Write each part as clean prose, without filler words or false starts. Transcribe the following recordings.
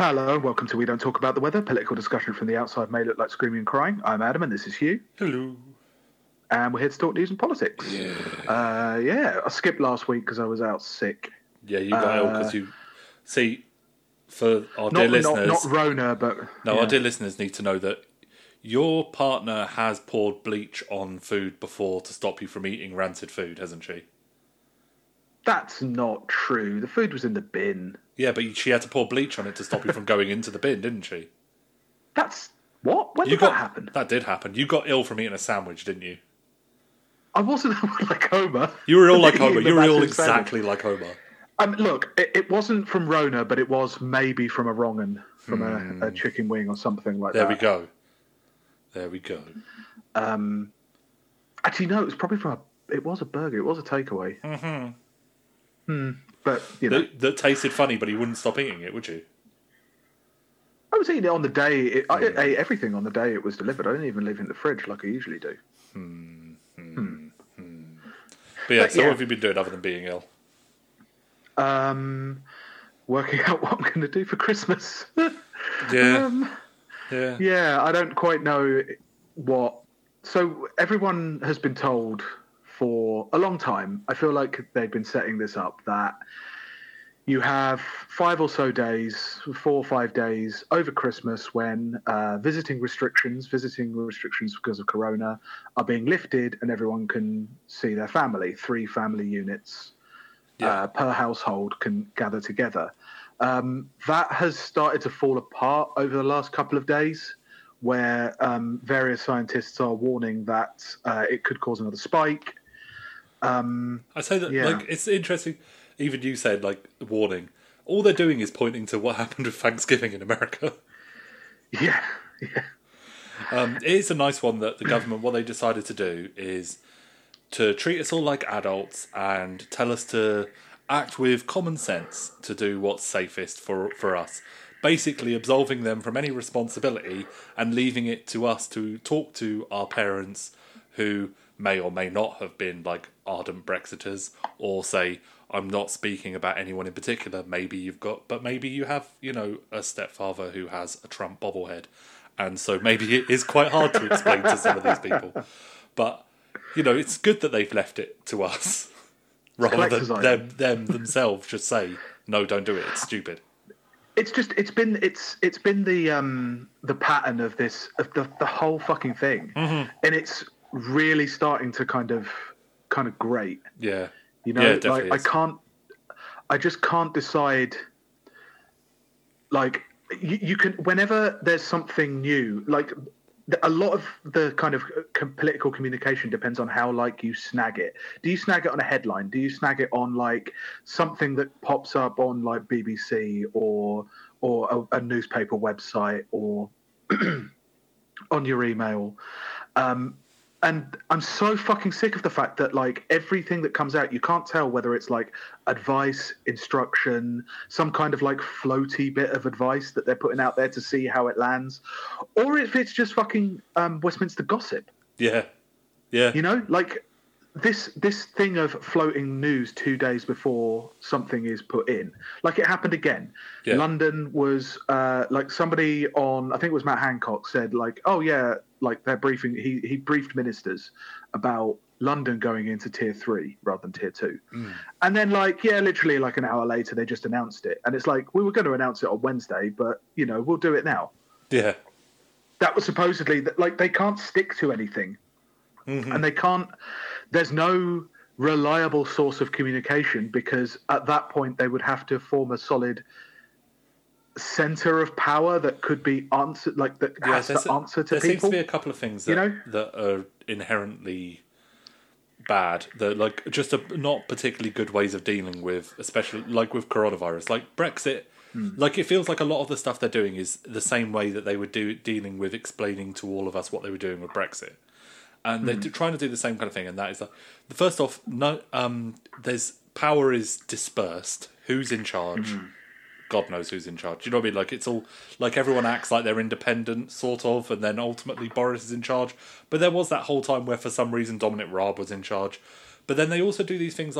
Hello and welcome to We Don't Talk About The Weather. Political discussion from the outside may look like screaming and crying. I'm Adam and this is Hugh. Hello. And we're here to talk news and politics. Yeah. I skipped last week because I was out sick. Yeah, you got ill because you... See, for our dear listeners... Not Rona, but... No, yeah. Our dear listeners need to know that your partner has poured bleach on food before to stop you from eating rancid food, hasn't she? That's not true. The food was in the bin. Yeah, but she had to pour bleach on it to stop you from going into the bin, didn't she? That's... What? When did that happen? That did happen. You got ill from eating a sandwich, didn't you? I wasn't like Homer. You were all like Homer. You were all exactly like Homer. Look, it wasn't from Rona, but it was maybe from a wrong un, from a chicken wing or something like that. There we go. Actually, no, it was probably from it was a burger. It was a takeaway. Mm-hmm. But you know, that tasted funny, but he wouldn't stop eating it, would you? I was eating it on the day. I ate everything on the day it was delivered. I didn't even leave it in the fridge like I usually do. But yeah, so what have you been doing other than being ill? Working out what I'm going to do for Christmas. Yeah. Yeah, I don't quite know what... So everyone has been told for a long time, I feel like they've been setting this up, that... You have 4 or 5 days over Christmas when visiting restrictions because of Corona, are being lifted and everyone can see their family. 3 family units per household can gather together. That has started to fall apart over the last couple of days where various scientists are warning that it could cause another spike. I say that it's interesting... Even you said, warning. All they're doing is pointing to what happened with Thanksgiving in America. Yeah. It is a nice one that the government, what they decided to do is to treat us all like adults and tell us to act with common sense to do what's safest for us. Basically absolving them from any responsibility and leaving it to us to talk to our parents who may or may not have been, ardent Brexiters or say... I'm not speaking about anyone in particular. Maybe you have, a stepfather who has a Trump bobblehead. And so maybe it is quite hard to explain to some of these people. But, it's good that they've left it to us rather than them themselves just say, no, don't do it. It's stupid. It's just, it's been the pattern of this, of the whole fucking thing. Mm-hmm. And it's really starting to kind of grate. Yeah. I just can't decide, you can, whenever there's something new, a lot of the kind of political communication depends on how, you snag it. Do you snag it on a headline? Do you snag it on, something that pops up on, BBC or a newspaper website or on your email? And I'm so fucking sick of the fact that, everything that comes out, you can't tell whether it's, advice, instruction, some kind of, floaty bit of advice that they're putting out there to see how it lands, or if it's just fucking Westminster gossip. Yeah. Yeah. This thing of floating news 2 days before something is put in, it happened again. Yeah. London was somebody on, I think it was Matt Hancock, said they're briefing. He briefed ministers about London going into tier 3 rather than tier 2, and then literally an hour later they just announced it, and it's we were going to announce it on Wednesday, but we'll do it now. Yeah, that was supposedly that. They can't stick to anything. Mm-hmm. And they can't, there's no reliable source of communication because at that point they would have to form a solid centre of power that could be answered, answer to people. There seems to be a couple of things that, that are inherently bad, that not particularly good ways of dealing with, especially with coronavirus, Brexit. It feels like a lot of the stuff they're doing is the same way that they were dealing with explaining to all of us what they were doing with Brexit. And they're trying to do the same kind of thing, and that is first off, no, there's power is dispersed. Who's in charge? Mm-hmm. God knows who's in charge. You know what I mean? It's all everyone acts like they're independent, sort of, and then ultimately Boris is in charge. But there was that whole time where for some reason Dominic Raab was in charge. But then they also do these things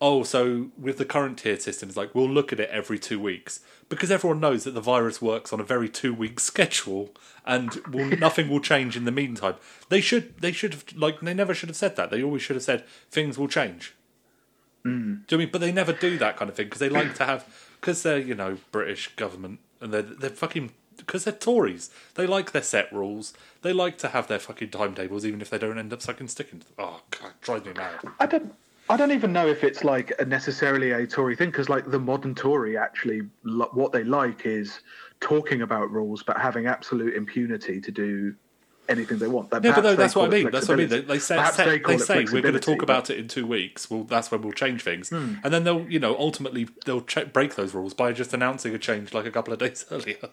oh, so with the current tiered system, it's like, we'll look at it every 2 weeks. Because everyone knows that the virus works on a very 2 week schedule, and nothing will change in the meantime. They never should have said that. They always should have said, things will change. Mm. Do you know what I mean? But they never do that kind of thing, because they like to have, because they're, you know, British government, and they're fucking, because they're Tories. They like their set rules. They like to have their fucking timetables, even if they don't end up fucking sticking to them. Oh, God, it drives me mad. I don't even know if it's like necessarily a Tory thing, because like the modern Tory, actually, what they like is talking about rules but having absolute impunity to do anything they want. Yeah, but that's what I mean. That's what I mean. They say we're going to talk about it in 2 weeks. Well, that's when we'll change things, and then they'll, you know, ultimately they'll break those rules by just announcing a change like a couple of days earlier.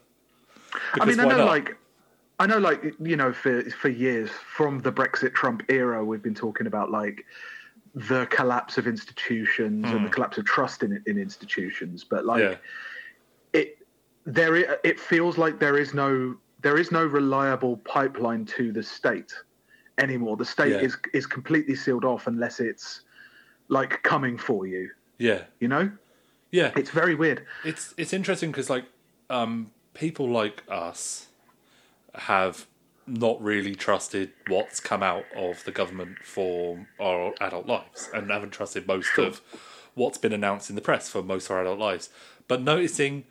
I mean, I know, you know, for years from the Brexit Trump era, we've been talking about like the collapse of institutions and the collapse of trust in institutions, but like it feels like there is no reliable pipeline to the state anymore. The state is completely sealed off unless it's like coming for you. Yeah, you know. Yeah, it's very weird. It's interesting because like people like us have not really trusted what's come out of the government for our adult lives, and haven't trusted most of what's been announced in the press for most of our adult lives. But noticing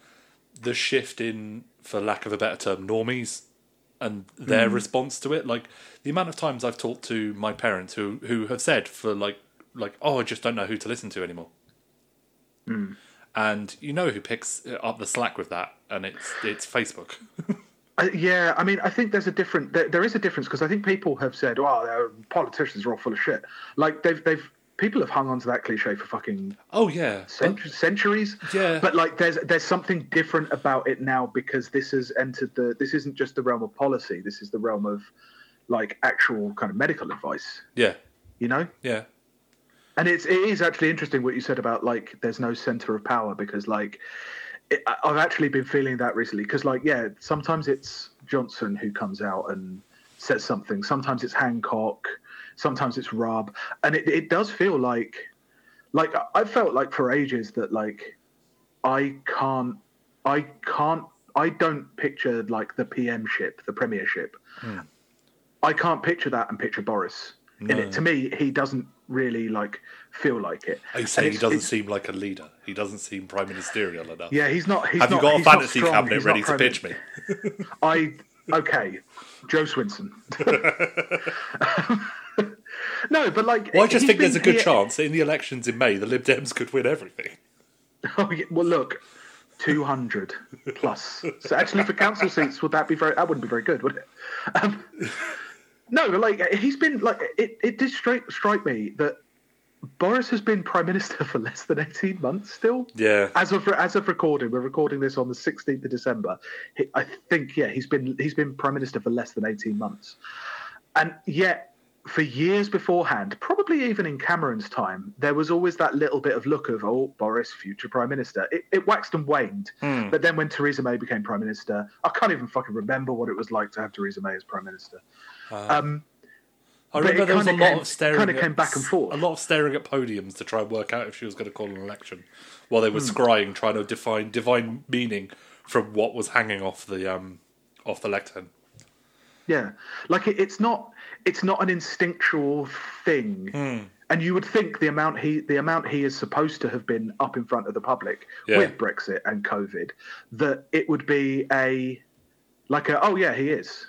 the shift in, for lack of a better term, normies and their response to it, like the amount of times I've talked to my parents who have said for like, oh, I just don't know who to listen to anymore. Mm. And you know who picks up the slack with that, and it's Facebook. Yeah, I mean, I think there's a different. There is a difference, because I think people have said, "Well, politicians are all full of shit." Like people have hung on to that cliche for fucking centuries. Yeah, but like there's something different about it now, because this has entered the. This isn't just the realm of policy. This is the realm of like actual kind of medical advice. Yeah, you know. Yeah, and it is actually interesting what you said about like there's no center of power, because like. I've actually been feeling that recently, because, like, yeah, sometimes it's Johnson who comes out and says something. Sometimes it's Hancock. Sometimes it's Raab. And it does feel like I felt like for ages that like I don't picture like the PM-ship, the premiership. Hmm. I can't picture that and picture Boris in it. To me, he doesn't really like feel like it. Are you saying he doesn't seem like a leader? He doesn't seem prime ministerial enough. Yeah, he's not. Have you got a fantasy cabinet ready to pitch me? Okay, Joe Swinson. No, but like, well, I just think there's a good chance that in the elections in May, the Lib Dems could win everything. Oh yeah, well, look, 200 plus. So actually, for council seats, that wouldn't be very good, would it? No, but like he's been like it did strike me that Boris has been prime minister for less than 18 months still. Yeah. As of recording, we're recording this on the 16th of December. I think he's been prime minister for less than 18 months, and yet for years beforehand, probably even in Cameron's time, there was always that little bit of look of, oh, Boris, future prime minister. It waxed and waned. Mm. But then when Theresa May became prime minister, I can't even fucking remember what it was like to have Theresa May as prime minister. I remember there was a lot of staring. Kind of came back and forth. A lot of staring at podiums to try and work out if she was going to call an election, while they were scrying, trying to define divine meaning from what was hanging off the lectern. Yeah, like it's not an instinctual thing. Mm. And you would think the amount he is supposed to have been up in front of the public with Brexit and COVID, that it would be oh yeah, he is.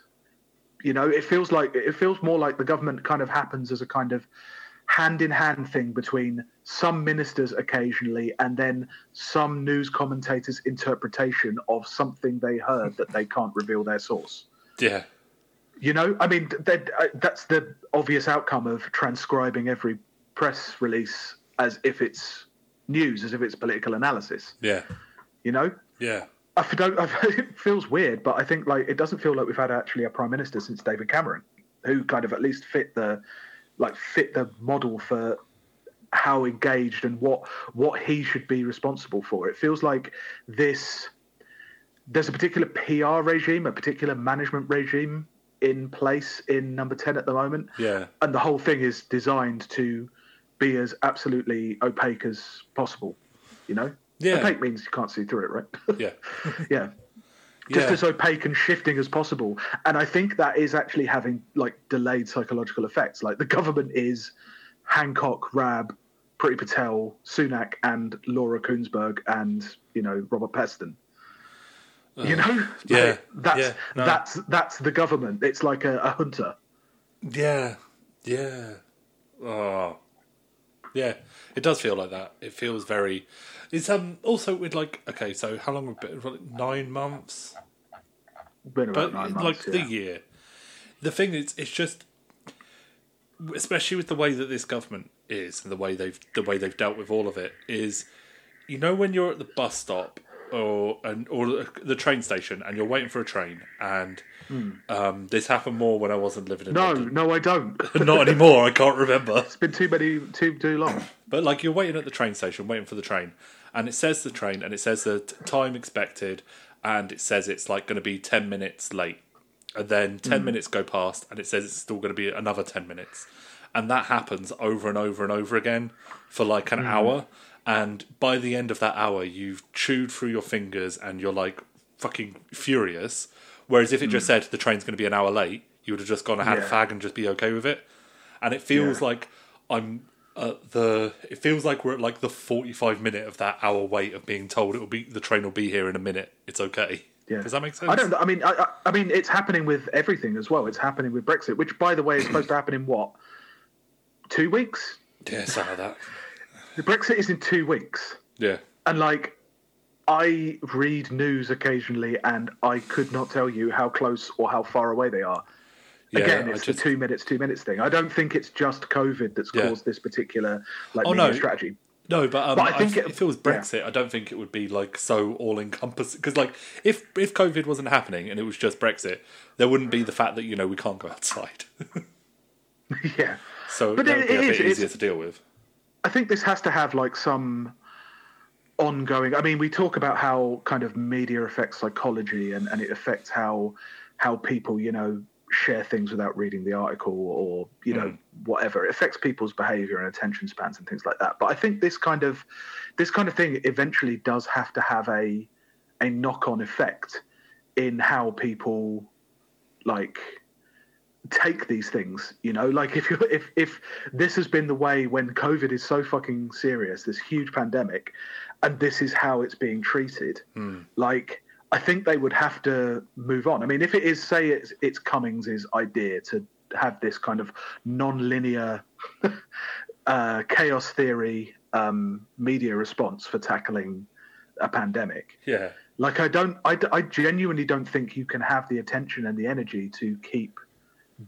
You know, it feels more like the government kind of happens as a kind of hand-in-hand thing between some ministers occasionally and then some news commentators' interpretation of something they heard that they can't reveal their source. Yeah. You know, I mean, that's the obvious outcome of transcribing every press release as if it's news, as if it's political analysis. Yeah. You know? Yeah. It feels weird, but I think like it doesn't feel like we've had actually a prime minister since David Cameron, who kind of at least fit the model for how engaged and what he should be responsible for. It feels like there's a particular PR regime, a particular management regime in place in number 10 at the moment, and the whole thing is designed to be as absolutely opaque as possible, you know? Yeah. Opaque means you can't see through it, right? Yeah. Yeah. Just as opaque and shifting as possible. And I think that is actually having, like, delayed psychological effects. Like, the government is Hancock, Raab, Priti Patel, Sunak, and Laura Koonsberg, and, you know, Robert Peston. You know? Yeah. Like, that's the government. It's like a hunter. Yeah. Yeah. Oh. Yeah. It does feel like that. It feels very... It's also with, like, okay, so how long? Like 9 months? Been about but 9 months, like, the year. The thing is, it's just, especially with the way that this government is and the way they've dealt with all of it is, you know, when you're at the bus stop or the train station and you're waiting for a train, and this happened more when I wasn't living in London. No, I don't. Not anymore. I can't remember. It's been too long. But, like, you're waiting at the train station, waiting for the train. And it says the train, and it says the time expected, and it says it's, like, going to be 10 minutes late. And then 10 minutes go past, and it says it's still going to be another 10 minutes. And that happens over and over and over again for, like, an hour. And by the end of that hour, you've chewed through your fingers and you're, like, fucking furious. Whereas if it just said the train's going to be an hour late, you would have just gone and had a fag and just be okay with it. And it feels like it feels like we're at, like, the 45 minute of that hour wait of being told the train will be here in a minute. It's okay. Yeah. Does that make sense? I mean, it's happening with everything as well. It's happening with Brexit, which, by the way, is supposed to happen in what? 2 weeks? Yeah, something like that. The Brexit is in 2 weeks. Yeah. And, like, I read news occasionally, and I could not tell you how close or how far away they are. Yeah, again, it's the 2 minutes thing. I don't think it's just COVID that's caused this particular, like, strategy. No, but I think if it was Brexit, I don't think it would be, like, so all-encompassing. Because, like, if COVID wasn't happening and it was just Brexit, there wouldn't be the fact that, you know, we can't go outside. Yeah. So but that would be a bit easier to deal with. I think this has to have, like, some ongoing... I mean, we talk about how kind of media affects psychology and it affects how people, you know... share things without reading the article or, you know, whatever. It affects people's behaviour and attention spans and things like that. But I think this kind of thing eventually does have to have a knock-on effect in how people, like, take these things, you know? Like, if this has been the way when COVID is so fucking serious, this huge pandemic, and this is how it's being treated, like... I think they would have to move on. I mean, if it is, say, it's Cummings' idea to have this kind of non-linear chaos theory media response for tackling a pandemic. Yeah. Like, I genuinely don't think you can have the attention and the energy to keep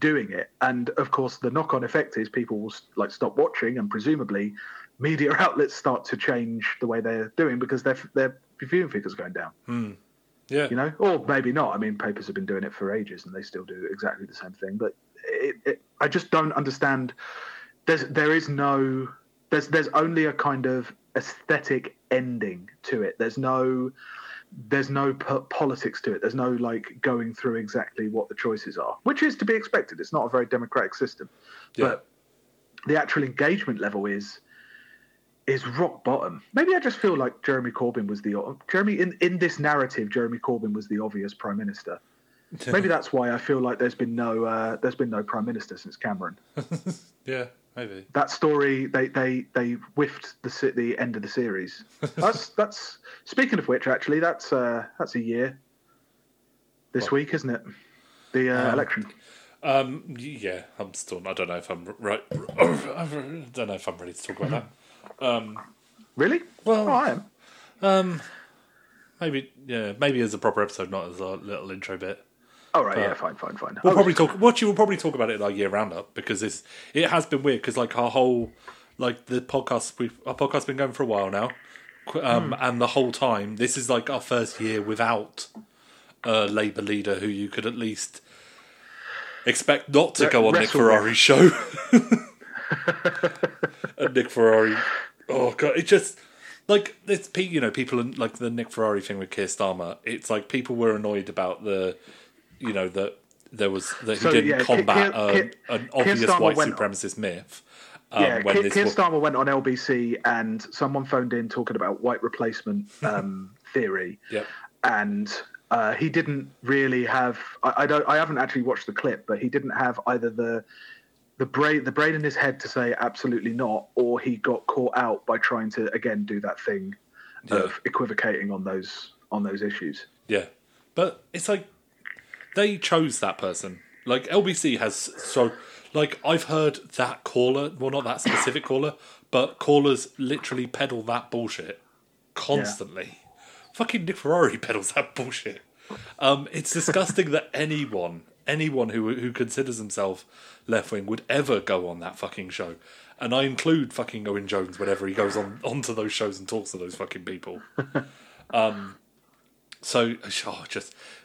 doing it. And, of course, the knock-on effect is people will, like, stop watching, and presumably media outlets start to change the way they're doing because their viewing figures are going down. Yeah, you know, or maybe not. I mean, papers have been doing it for ages, and they still do exactly the same thing. But I just don't understand. There's only a kind of aesthetic ending to it. There's no politics to it. There's no, like, going through exactly what the choices are, which is to be expected. It's not a very democratic system, but the actual engagement level is rock bottom. Maybe I just feel like Jeremy Corbyn was the obvious prime minister. Maybe that's why I feel like there's been no prime minister since Cameron. Yeah, maybe that story they whiffed the end of the series. That's speaking of which, actually, that's a year this week, isn't it? The election. Yeah, I'm still. I don't know if I'm right. I don't know if I'm ready to talk about that. Really? Well, I am. Maybe as a proper episode, not as a little intro bit. All right, fine. We'll probably talk about it in our year roundup because it has been weird because, like, our whole, like, the podcast our podcast's been going for a while now, and the whole time this is, like, our first year without a Labour leader who you could at least expect not to go on Nick Ferrari's show. And Nick Ferrari, oh god, it's just like it's, you know, people, like, the Nick Ferrari thing with Keir Starmer. It's like people were annoyed about the, you know, that there was that he didn't combat an obvious white supremacist myth, Keir Starmer went on LBC and someone phoned in talking about white replacement theory. Yeah. And he didn't really have... I haven't actually watched the clip, but he didn't have either the brain in his head to say absolutely not, or he got caught out by trying to again do that thing of equivocating on those issues. Yeah, but it's like they chose that person. Like LBC has so. Like, I've heard that caller, well, not that specific caller, but callers literally peddle that bullshit constantly. Yeah. Fucking Nick Ferrari peddles that bullshit. It's disgusting that anyone who considers himself left-wing would ever go on that fucking show. And I include fucking Owen Jones whenever he goes onto those shows and talks to those fucking people. But yeah,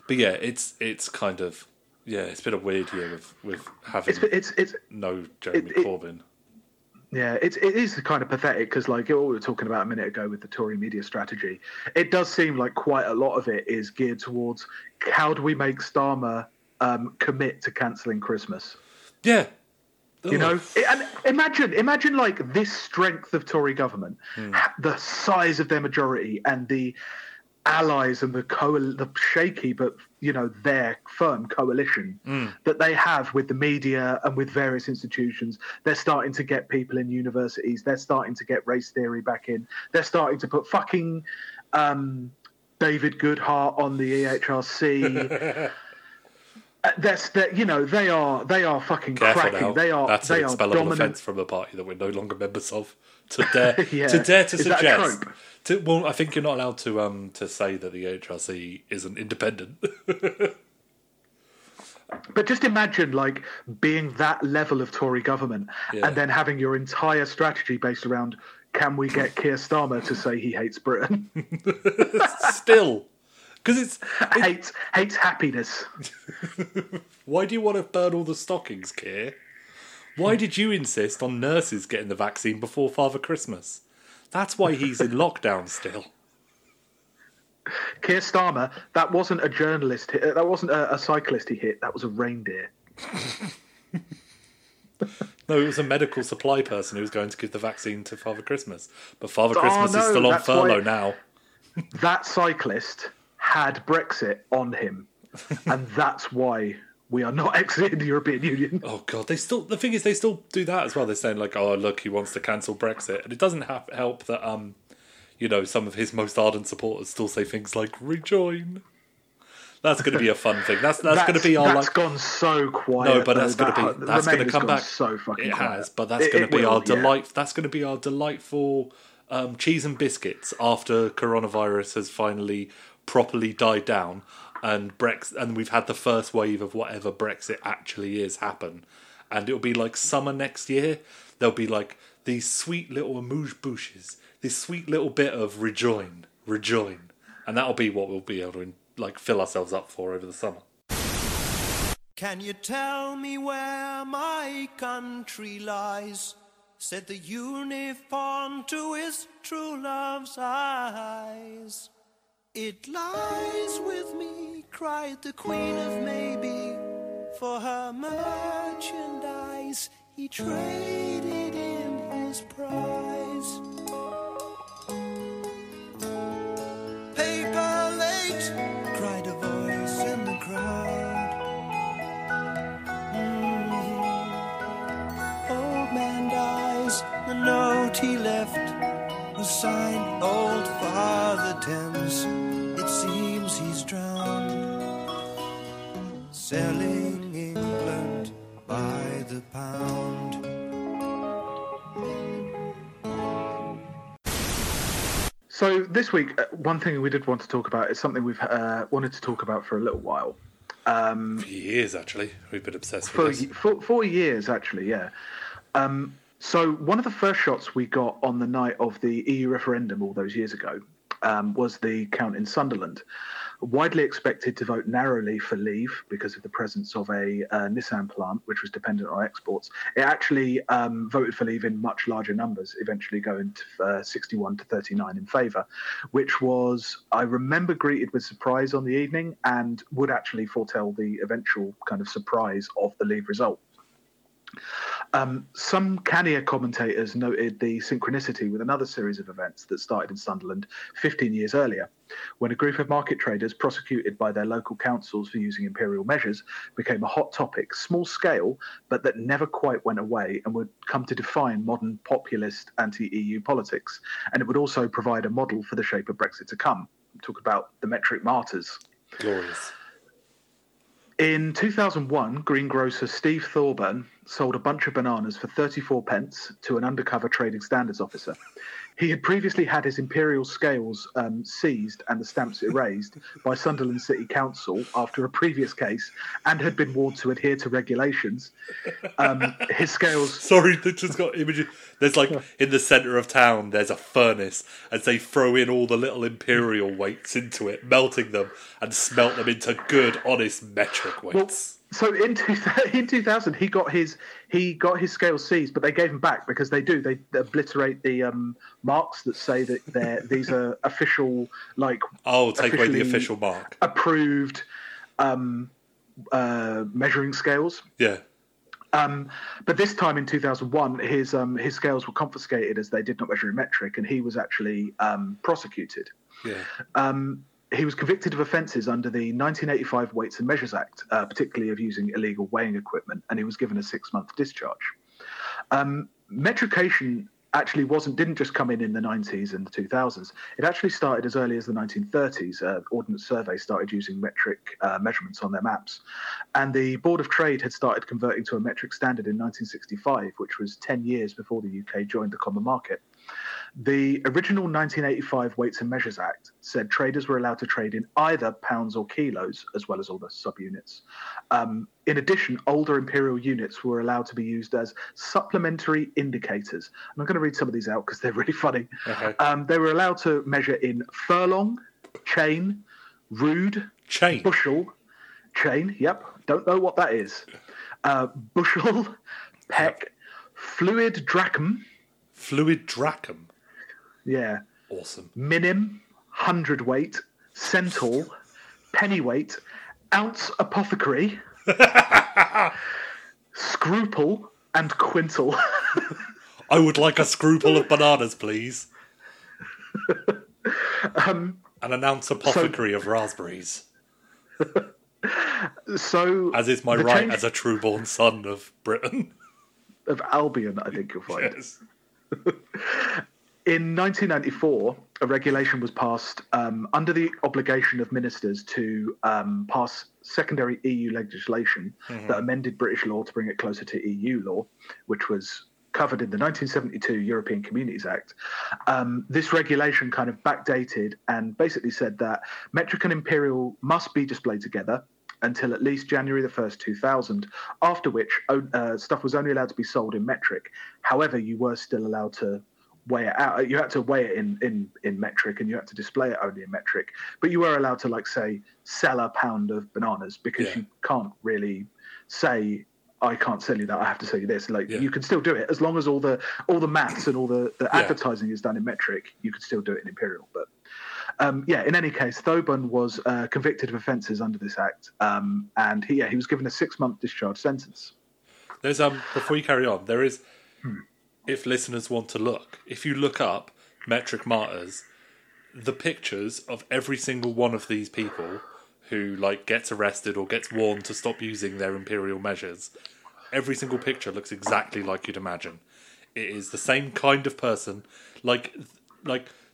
it's kind of... Yeah, it's been a weird year with having no Jeremy Corbyn. Yeah, it is kind of pathetic because, like what we were talking about a minute ago with the Tory media strategy, it does seem like quite a lot of it is geared towards how do we make Starmer commit to cancelling Christmas? Yeah. You know, and imagine like this strength of Tory government, the size of their majority and the... allies and the shaky but their firm coalition that they have with the media and with various institutions. They're starting to get people in universities, they're starting to get race theory back in, they're starting to put fucking David Goodhart on the EHRC. That's that. They are fucking cracking. Now. They are. That's an expellable offence from a party that we're no longer members of. To dare to is suggest. That a trope? I think you're not allowed to say that the HRC isn't independent. But just imagine like being that level of Tory government, and then having your entire strategy based around can we get Keir Starmer to say he hates Britain? Still. Because it hates happiness. Why do you want to burn all the stockings, Keir? Why did you insist on nurses getting the vaccine before Father Christmas? That's why he's in lockdown still. Keir Starmer, that wasn't a journalist hit. That wasn't a cyclist he hit. That was a reindeer. No, it was a medical supply person who was going to give the vaccine to Father Christmas. But Father Christmas is still on furlough now. That cyclist... had Brexit on him, and that's why we are not exiting the European Union. Oh God, the thing is they still do that as well. They're saying like, oh look, he wants to cancel Brexit, and it doesn't help that some of his most ardent supporters still say things like rejoin. That's going to be a fun thing. That's going to be our. That's like, gone so quiet. No, but that's going to be that's going to come back. So fucking it quiet. Has, but that's going to be our delight. Yeah. That's going to be our delightful cheese and biscuits after coronavirus has finally. Properly died down, and and we've had the first wave of whatever Brexit actually is happen, and it'll be like summer next year. There'll be like these sweet little amuse-bouches, this sweet little bit of rejoin, and that'll be what we'll be able to like fill ourselves up for over the summer. Can you tell me where my country lies? Said the unicorn to his true love's eyes. It lies with me, cried the Queen of Maybe, for her merchandise he traded in his prize. Paper late, cried a voice in the crowd. Old man dies, the note he left was signed Old Father Thames. Seems he's drowned, selling England by the pound. So this week, one thing we did want to talk about is something we've wanted to talk about for a little while. For years, actually. We've been obsessed with this. For years, actually, yeah. So one of the first shots we got on the night of the EU referendum all those years ago was the count in Sunderland, widely expected to vote narrowly for Leave because of the presence of a Nissan plant, which was dependent on exports. It actually voted for Leave in much larger numbers, eventually going to 61 to 39 in favour, which was, I remember, greeted with surprise on the evening and would actually foretell the eventual kind of surprise of the Leave result. Some cannier commentators noted the synchronicity with another series of events that started in Sunderland 15 years earlier, when a group of market traders prosecuted by their local councils for using imperial measures became a hot topic, small scale, but that never quite went away and would come to define modern populist anti-EU politics. And it would also provide a model for the shape of Brexit to come. Talk about the metric martyrs. Glorious. In 2001, greengrocer Steve Thoburn sold a bunch of bananas for 34 pence to an undercover trading standards officer. He had previously had his imperial scales seized and the stamps erased by Sunderland City Council after a previous case and had been warned to adhere to regulations. His scales... Sorry, they just got images. There's like, in the centre of town, there's a furnace and they throw in all the little imperial weights into it, melting them and smelt them into good, honest metric weights. Well, so in 2000, he got his scales seized, but they gave them back because they obliterate the marks that say that these are official, like, oh, take away the official mark, approved measuring scales. Yeah. But this time in 2001, his scales were confiscated as they did not measure in metric, and he was actually prosecuted. Yeah. He was convicted of offences under the 1985 Weights and Measures Act, particularly of using illegal weighing equipment, and he was given a 6-month discharge. Metrication actually didn't just come in the 90s and the 2000s. It actually started as early as the 1930s. Ordnance Survey started using metric measurements on their maps. And the Board of Trade had started converting to a metric standard in 1965, which was 10 years before the UK joined the common market. The original 1985 Weights and Measures Act said traders were allowed to trade in either pounds or kilos, as well as all the subunits. In addition, older imperial units were allowed to be used as supplementary indicators. And I'm going to read some of these out because they're really funny. Okay. They were allowed to measure in furlong, chain, rood, bushel, chain, yep, don't know what that is, bushel, peck, fluid drachm. Fluid drachm? Yeah. Awesome. Minim, hundredweight, centaur, pennyweight, ounce apothecary, scruple, and quintal. I would like a scruple of bananas, please. And an ounce apothecary of raspberries. So, as is my right as a true-born son of Britain. Of Albion, I think you'll find. Yes. In 1994, a regulation was passed under the obligation of ministers to pass secondary EU legislation that amended British law to bring it closer to EU law, which was covered in the 1972 European Communities Act. This regulation kind of backdated and basically said that metric and imperial must be displayed together until at least January the 1st, 2000, after which stuff was only allowed to be sold in metric. However, you were still allowed to weigh it out. You had to weigh it in metric, and you had to display it only in metric. But you were allowed to, like, say, sell a pound of bananas because you can't really say, I can't sell you that, I have to sell you this. Like, you can still do it. As long as all the maths and all the advertising is done in metric, you could still do it in imperial. But... in any case, Thoburn was convicted of offences under this act, and he was given a 6-month discharge sentence. There's before you carry on, there is, if listeners want to look, if you look up metric martyrs, the pictures of every single one of these people who, like, gets arrested or gets warned to stop using their imperial measures, every single picture looks exactly like you'd imagine. It is the same kind of person, like.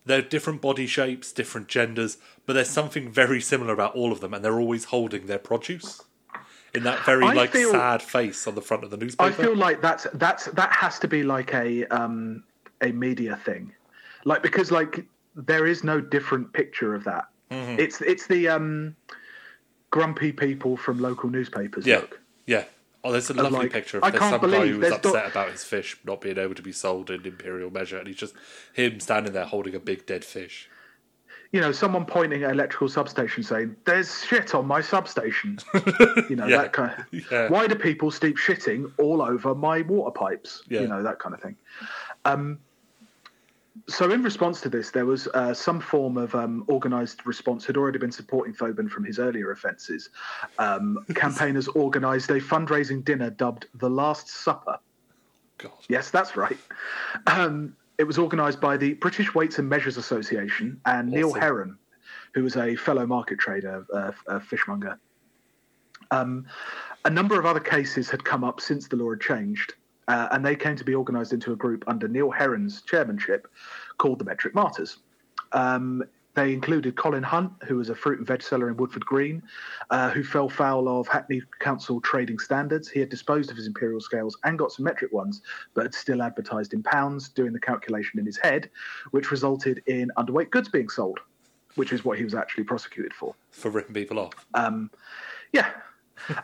They're different body shapes, different genders, but there's something very similar about all of them, and they're always holding their produce in that very sad face on the front of the newspaper. I feel like that has to be like a media thing, like, because, like, there is no different picture of that. Mm-hmm. It's the grumpy people from local newspapers. Yeah, look. Yeah. Oh, there's a lovely picture of some guy who was upset about his fish not being able to be sold in imperial measure, and he's just him standing there holding a big dead fish. You know, someone pointing at an electrical substation saying, "There's shit on my substation." You know, that kind of... Yeah. Why do people keep shitting all over my water pipes? Yeah. You know, that kind of thing. So in response to this, there was some form of organised response had already been supporting Thoburn from his earlier offences. Campaigners organised a fundraising dinner dubbed The Last Supper, God. Yes, that's right. It was organised by the British Weights and Measures Association and Neil Herron, who was a fellow market trader, a fishmonger. A number of other cases had come up since the law had changed, and they came to be organised into a group under Neil Herron's chairmanship called the Metric Martyrs. They included Colin Hunt, who was a fruit and veg seller in Woodford Green, who fell foul of Hackney Council trading standards. He had disposed of his imperial scales and got some metric ones, but had still advertised in pounds, doing the calculation in his head, which resulted in underweight goods being sold, which is what he was actually prosecuted for. For ripping people off. Yeah.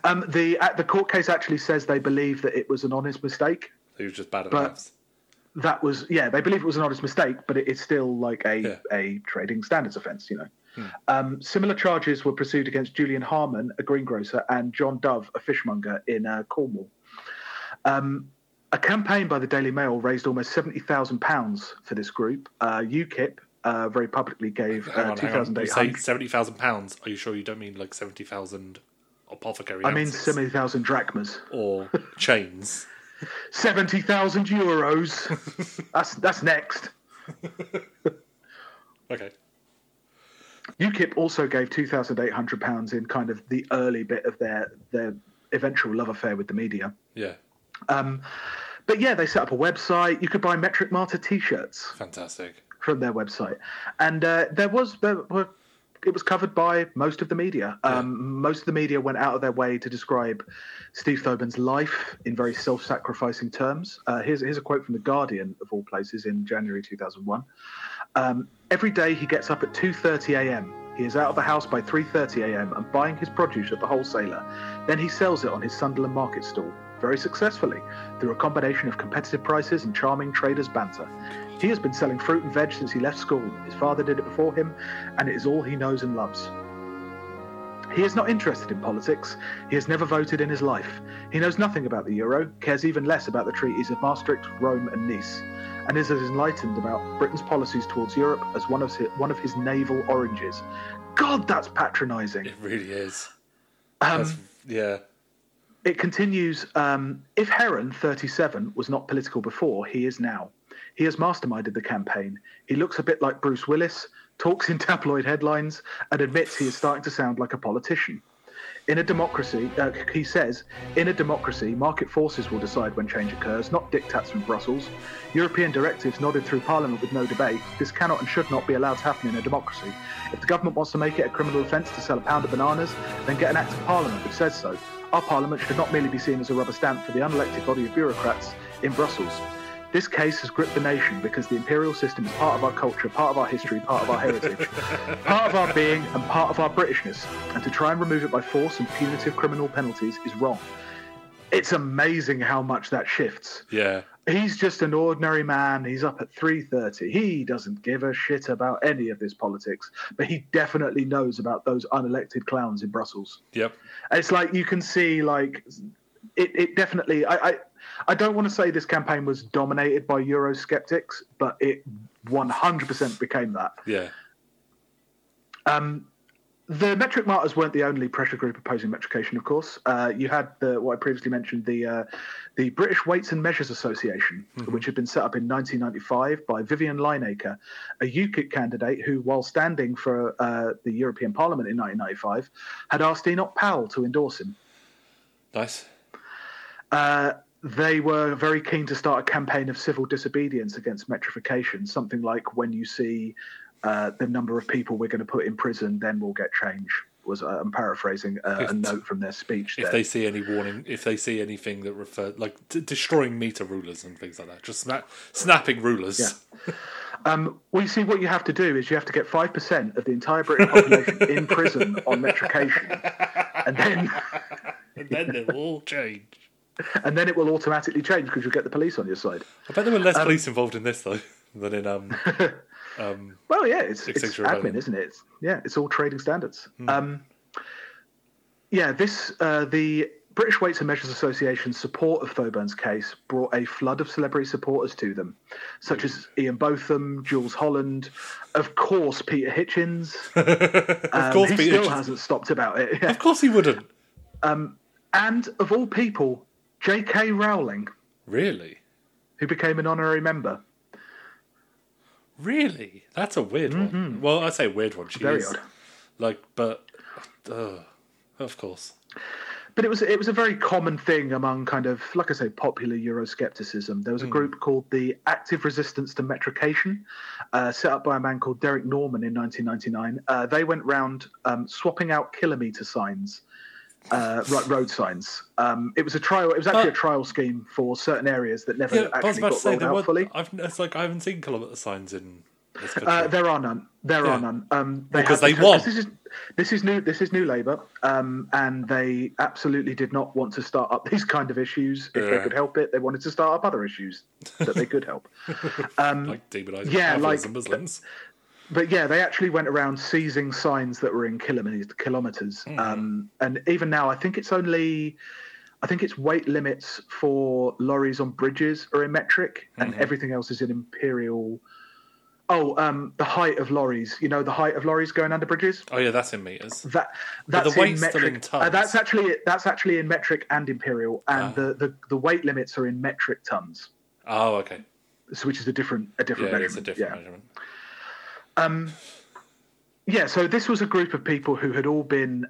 The court case actually says they believe that it was an honest mistake. He was just bad at maths. That was, yeah, they believe it was an honest mistake, but it's still like a trading standards offence, you know. Hmm. Similar charges were pursued against Julian Harmon, a greengrocer, and John Dove, a fishmonger in Cornwall. A campaign by the Daily Mail raised almost £70,000 for this group. UKIP very publicly gave £2,800. You say £70,000? Are you sure you don't mean like 70,000 apothecary ounces? I mean 70,000 drachmas. Or chains. 70,000 euros. That's next. Okay. UKIP also gave £2,800 in kind of the early bit of their eventual love affair with the media. Yeah. But yeah, they set up a website. You could buy Metric Martyr T-shirts. Fantastic. From their website, and it was covered by most of the media. Most of the media went out of their way to describe Steve Thoburn's life in very self-sacrificing terms. Here's a quote from The Guardian, of all places, in January 2001. Every day he gets up at 2:30am. He is out of the house by 3:30am and buying his produce at the wholesaler. Then he sells it on his Sunderland market stall, very successfully, through a combination of competitive prices and charming traders' banter. He has been selling fruit and veg since he left school. His father did it before him, and it is all he knows and loves. He is not interested in politics. He has never voted in his life. He knows nothing about the euro, cares even less about the treaties of Maastricht, Rome, and Nice, and is as enlightened about Britain's policies towards Europe as one of his navel oranges. God, that's patronising. It really is. Yeah. It continues, if Herron, 37, was not political before, he is now. He has masterminded the campaign. He looks a bit like Bruce Willis, talks in tabloid headlines, and admits he is starting to sound like a politician. In a democracy, he says, in a democracy, market forces will decide when change occurs, not diktats from Brussels. European directives nodded through Parliament with no debate. This cannot and should not be allowed to happen in a democracy. If the government wants to make it a criminal offence to sell a pound of bananas, then get an Act of Parliament which says so. Our Parliament should not merely be seen as a rubber stamp for the unelected body of bureaucrats in Brussels. This case has gripped the nation because the imperial system is part of our culture, part of our history, part of our heritage, part of our being and part of our Britishness. And to try and remove it by force and punitive criminal penalties is wrong. It's amazing how much that shifts. Yeah. He's just an ordinary man. He's up at 3:30. He doesn't give a shit about any of this politics, but he definitely knows about those unelected clowns in Brussels. Yep. It's like you can see, like, it definitely... I don't want to say this campaign was dominated by Eurosceptics, but it 100% became that. Yeah. The Metric Martyrs weren't the only pressure group opposing metrication, of course. You had what I previously mentioned, the British Weights and Measures Association, which had been set up in 1995 by Vivian Lineaker, a UKIP candidate who, while standing for the European Parliament in 1995, had asked Enoch Powell to endorse him. Nice. They were very keen to start a campaign of civil disobedience against metrification, something like when you see the number of people we're going to put in prison, then we'll get change. I'm paraphrasing a note from their speech. If they see any warning, if they see anything that refers, like destroying meter rulers and things like that, just snapping rulers. Yeah. Well, you see, what you have to do is you have to get 5% of the entire British population in prison on metrication, and then they'll all change. And then it will automatically change because you'll get the police on your side. I bet there were less police involved in this, though, than in... well, yeah, it's admin, isn't it? It's all trading standards. The British Weights and Measures Association's support of Thoburn's case brought a flood of celebrity supporters to them, such as Ian Botham, Jules Holland, of course Peter Hitchens. He still hasn't stopped about it. Yeah. Of course he wouldn't. And, of all people... J.K. Rowling. Really? who became an honorary member. Really? That's a weird one. Well, I say weird one. She very is odd. Like, but of course. But it was a very common thing among kind of, like I say, popular Euroscepticism. There was a group called the Active Resistance to Metrication, set up by a man called Derek Norman in 1999. They went round swapping out kilometre signs, road signs. It was a trial. It was actually a trial scheme for certain areas that never actually got rolled out fully. It's like I haven't seen kilometre signs in this country. There are none. There are none. Because they won. This is new Labour, and they absolutely did not want to start up these kind of issues if they could help it. They wanted to start up other issues that they could help. Like demonising and Muslims. But yeah, they actually went around seizing signs that were in kilometres. And even now, I think it's weight limits for lorries on bridges are in metric, and everything else is in imperial. The height of lorries. You know, the height of lorries going under bridges. Oh yeah, that's in meters. That's the weight's in metric. Still in tons. That's actually in metric and imperial, and the weight limits are in metric tons. Oh, okay. So which is a different measurement. It's a different measurement. So this was a group of people who had all been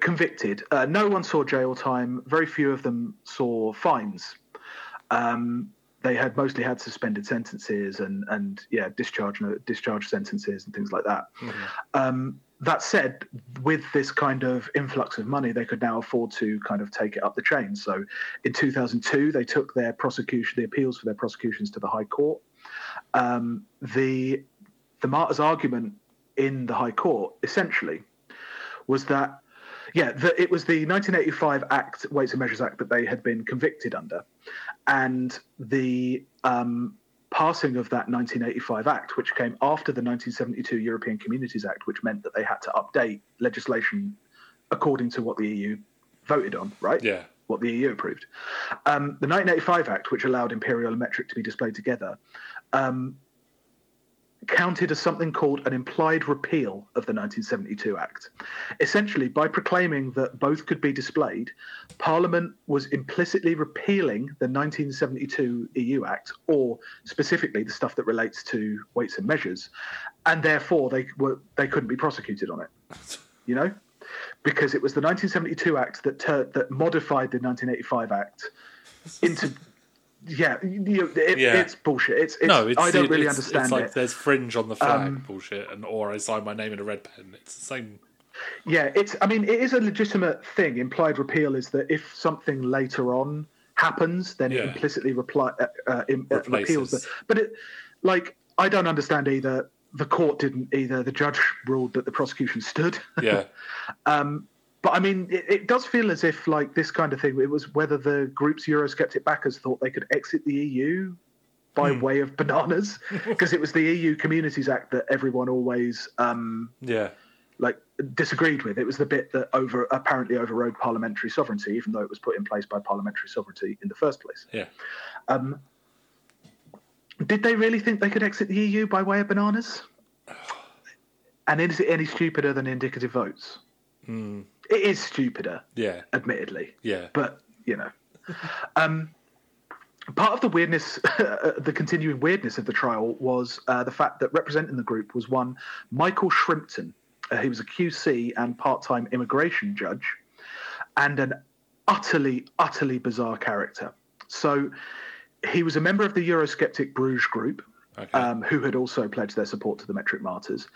convicted. No one saw jail time. Very few of them saw fines. They had mostly had suspended sentences and discharge sentences and things like that. That said, with this kind of influx of money, they could now afford to kind of take it up the chain. So in 2002, they took their prosecution, the appeals for their prosecutions to the High Court. The martyr's argument in the High Court essentially was that, it was the 1985 Act, Weights and Measures Act, that they had been convicted under. And the passing of that 1985 Act, which came after the 1972 European Communities Act, which meant that they had to update legislation according to what the EU voted on, right? Yeah. What the EU approved. The 1985 Act, which allowed imperial and metric to be displayed together, counted as something called an implied repeal of the 1972 Act. Essentially, by proclaiming that both could be displayed, Parliament was implicitly repealing the 1972 EU Act, or specifically the stuff that relates to weights and measures, and therefore they couldn't be prosecuted on it. You know, because it was the 1972 Act that modified the 1985 Act into. It's bullshit. I don't really understand it. It's like there's fringe on the flag bullshit, or I sign my name in a red pen. It's the same. Yeah, it is a legitimate thing. Implied repeal is that if something later on happens, then it implicitly repeals it. But I don't understand either. The court didn't either. The judge ruled that the prosecution stood. Yeah. But it does feel as if this kind of thing, it was whether the group's Eurosceptic backers thought they could exit the EU by way of bananas, because it was the EU Communities Act that everyone always disagreed with. It was the bit that apparently overrode parliamentary sovereignty, even though it was put in place by parliamentary sovereignty in the first place. Yeah. Did they really think they could exit the EU by way of bananas? And is it any stupider than indicative votes? Mm. It is stupider, admittedly. Yeah. But, part of the weirdness, the continuing weirdness of the trial was the fact that representing the group was one Michael Shrimpton. He was a QC and part-time immigration judge and an utterly, utterly bizarre character. So he was a member of the Eurosceptic Bruges group. Okay. Who had also pledged their support to the metric martyrs.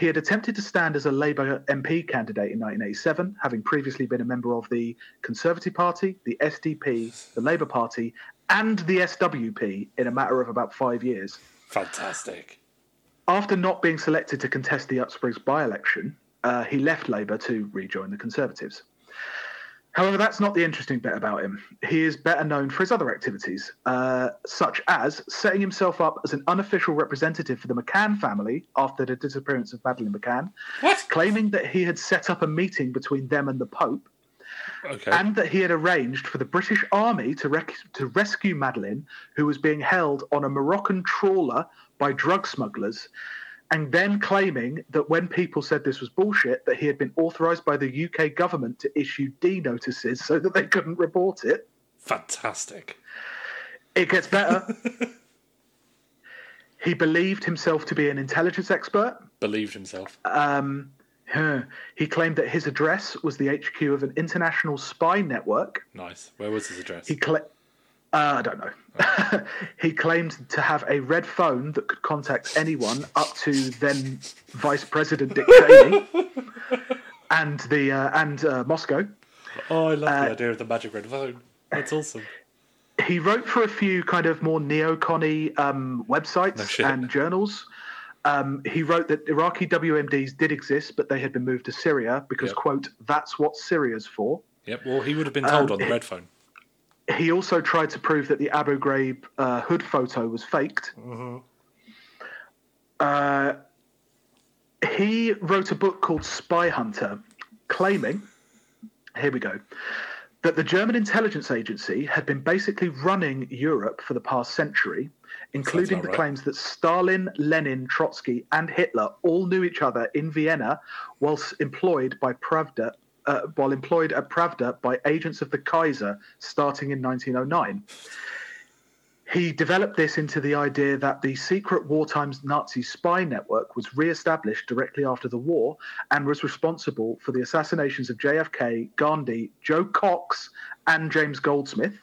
He had attempted to stand as a Labour MP candidate in 1987, having previously been a member of the Conservative Party, the SDP, the Labour Party, and the SWP in a matter of about 5 years. Fantastic. After not being selected to contest the Uxbridge by-election, he left Labour to rejoin the Conservatives. However, that's not the interesting bit about him. He is better known for his other activities, such as setting himself up as an unofficial representative for the McCann family after the disappearance of Madeleine McCann, claiming that he had set up a meeting between them and the Pope, and that he had arranged for the British Army to rescue Madeleine, who was being held on a Moroccan trawler by drug smugglers, and then claiming that when people said this was bullshit, that he had been authorised by the UK government to issue D notices so that they couldn't report it. Fantastic. It gets better. He believed himself to be an intelligence expert. Believed himself. He claimed that his address was the HQ of an international spy network. Nice. Where was his address? I don't know. Okay. He claimed to have a red phone that could contact anyone up to then Vice President Dick Cheney and Moscow. Oh, I love the idea of the magic red phone. That's awesome. He wrote for a few kind of more neocon-y websites and journals. He wrote that Iraqi WMDs did exist, but they had been moved to Syria because, quote, that's what Syria's for. Yep, well, he would have been told on the red phone. He also tried to prove that the Abu Ghraib hood photo was faked. Mm-hmm. He wrote a book called Spy Hunter, claiming, here we go, that the German intelligence agency had been basically running Europe for the past century, including the claims that Stalin, Lenin, Trotsky, and Hitler all knew each other in Vienna whilst employed by Pravda, at Pravda by agents of the Kaiser starting in 1909. He developed this into the idea that the secret wartime Nazi spy network was re-established directly after the war and was responsible for the assassinations of JFK, Gandhi, Joe Cox, and James Goldsmith.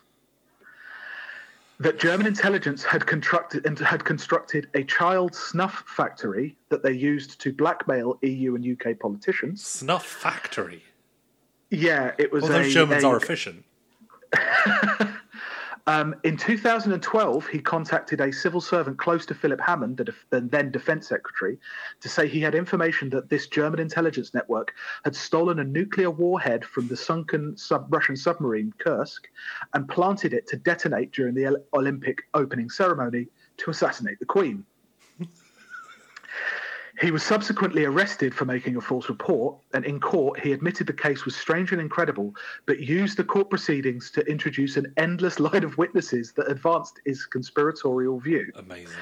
That German intelligence had constructed a child snuff factory that they used to blackmail EU and UK politicians. Snuff factory? Yeah, it was. Although Germans are efficient. In 2012, he contacted a civil servant close to Philip Hammond, the then Defence Secretary, to say he had information that this German intelligence network had stolen a nuclear warhead from the sunken Russian submarine Kursk and planted it to detonate during the Olympic opening ceremony to assassinate the Queen. He was subsequently arrested for making a false report, and in court he admitted the case was strange and incredible, but used the court proceedings to introduce an endless line of witnesses that advanced his conspiratorial view. Amazing.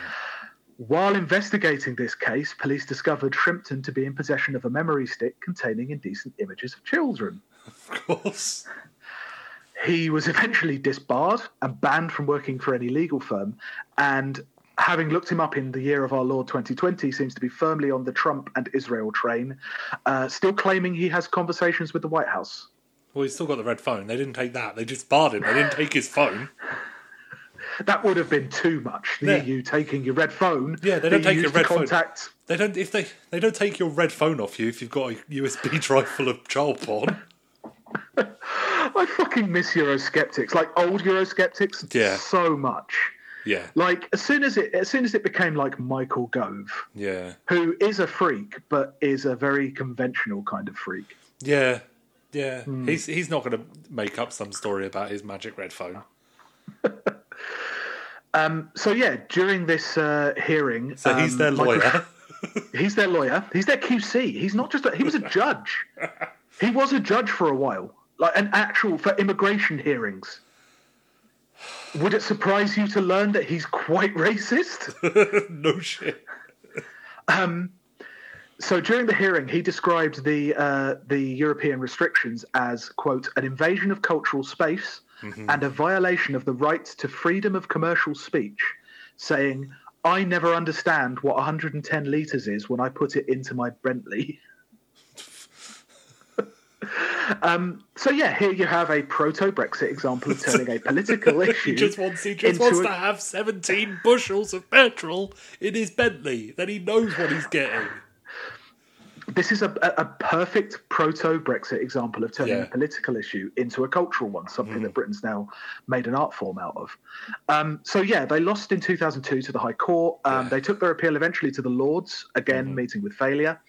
While investigating this case, police discovered Shrimpton to be in possession of a memory stick containing indecent images of children. Of course. He was eventually disbarred and banned from working for any legal firm, and having looked him up in the year of our Lord 2020, seems to be firmly on the Trump and Israel train, still claiming he has conversations with the White House. Well, he's still got the red phone. They didn't take that. They just barred him. They didn't take his phone. That would have been too much, the EU taking your red phone. Yeah, they don't take your red phone. They don't take your red phone off you if you've got a USB drive full of child porn. I fucking miss Eurosceptics, like old Eurosceptics, so much. Yeah. Like as soon as it became like Michael Gove, who is a freak but is a very conventional kind of freak. Yeah, yeah. Mm. He's not going to make up some story about his magic red phone. During this hearing, so he's their lawyer. He's their lawyer. He's their QC. He's not just. He was a judge. He was a judge for a while, like for immigration hearings. Would it surprise you to learn that he's quite racist? No shit. So during the hearing, he described the European restrictions as, quote, an invasion of cultural space and a violation of the right to freedom of commercial speech, saying, I never understand what 110 litres is when I put it into my Bentley. Here you have a proto-Brexit example of turning a political issue. He just wants to have 17 bushels of petrol in his Bentley. Then he knows what he's getting. This is a perfect proto-Brexit example of turning a political issue into a cultural one, something that Britain's now made an art form out of. They lost in 2002 to the High Court. They took their appeal eventually to the Lords, again meeting with failure.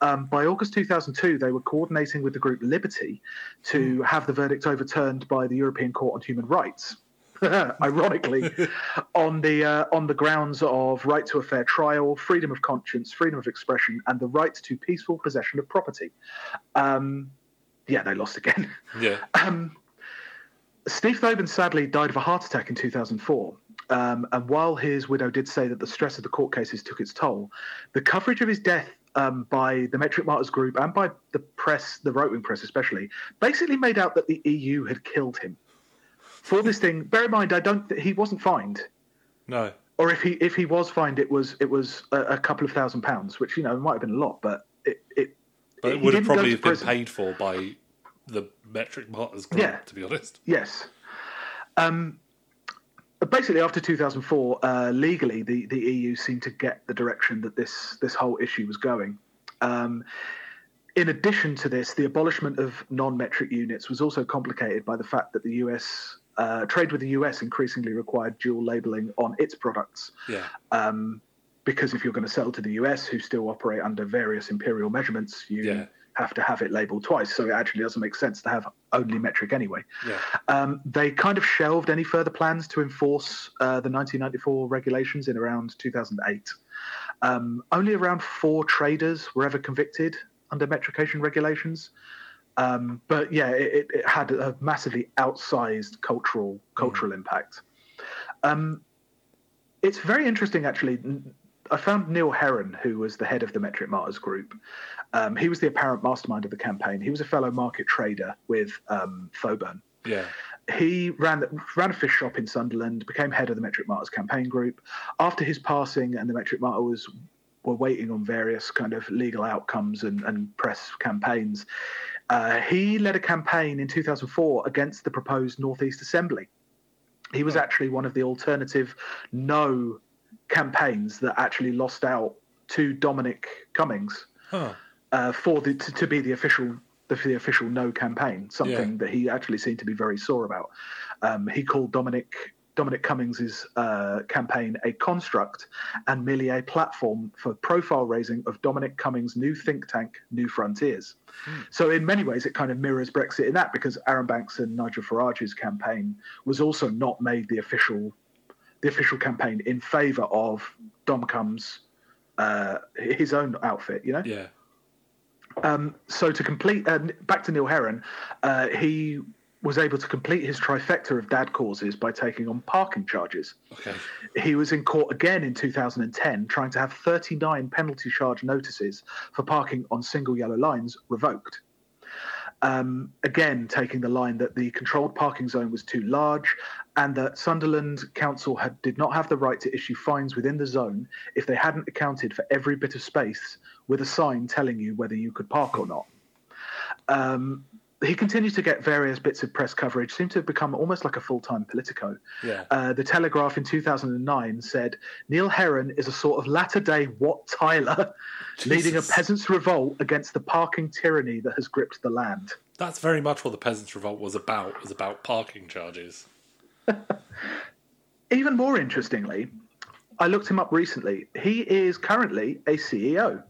By August 2002, they were coordinating with the group Liberty to have the verdict overturned by the European Court on Human Rights, ironically, on the grounds of right to a fair trial, freedom of conscience, freedom of expression, and the right to peaceful possession of property. They lost again. Yeah. Steve Thoburn sadly died of a heart attack in 2004. And while his widow did say that the stress of the court cases took its toll, the coverage of his death by the Metric Martyrs group and by the press, the right-wing press especially, basically made out that the EU had killed him. for this thing. Bear in mind, he wasn't fined. No. Or if he was fined, it was a couple of £1,000, which, you know, might have been a lot, but it would have probably been paid for by the Metric Martyrs Group, to be honest. Yes. Basically, after 2004, legally, the EU seemed to get the direction that this whole issue was going. In addition to this, the abolishment of non-metric units was also complicated by the fact that the US trade with the US increasingly required dual labelling on its products. Yeah. Because if you're going to sell to the US, who still operate under various imperial measurements, you have to have it labelled twice. So it actually doesn't make sense to have only metric anyway. Yeah. They kind of shelved any further plans to enforce the 1994 regulations in around 2008. Only around 4 traders were ever convicted under metrication regulations. But yeah, it had a massively outsized cultural impact. It's very interesting, actually. I found Neil Herron, who was the head of the Metric Martyrs Group. He was the apparent mastermind of the campaign. He was a fellow market trader with Thoburn. Yeah. He ran a fish shop in Sunderland, became head of the Metric Martyrs campaign group. After his passing, and the Metric Martyrs were waiting on various kind of legal outcomes and press campaigns, he led a campaign in 2004 against the proposed North East Assembly. He was actually one of the alternative no campaigns that actually lost out to Dominic Cummings to be the official no campaign, something that he actually seemed to be very sore about. He called Dominic Cummings' campaign a construct and merely a platform for profile raising of Dominic Cummings' new think tank, New Frontiers. Mm. So in many ways, it kind of mirrors Brexit in that, because Aaron Banks and Nigel Farage's campaign was also not made the official campaign in favour of Dom Cummings, his own outfit, you know? Yeah. So to complete, back to Neil Herron, he was able to complete his trifecta of dad causes by taking on parking charges. Okay. He was in court again in 2010, trying to have 39 penalty charge notices for parking on single yellow lines revoked. Again, taking the line that the controlled parking zone was too large and that Sunderland Council did not have the right to issue fines within the zone if they hadn't accounted for every bit of space with a sign telling you whether you could park or not. He continues to get various bits of press coverage, seemed to have become almost like a full-time Politico. Yeah. The Telegraph in 2009 said, Neil Herron is a sort of latter-day Wat Tyler, leading a peasants' revolt against the parking tyranny that has gripped the land. That's very much what the peasants' revolt was about parking charges. Even more interestingly, I looked him up recently. He is currently a CEO.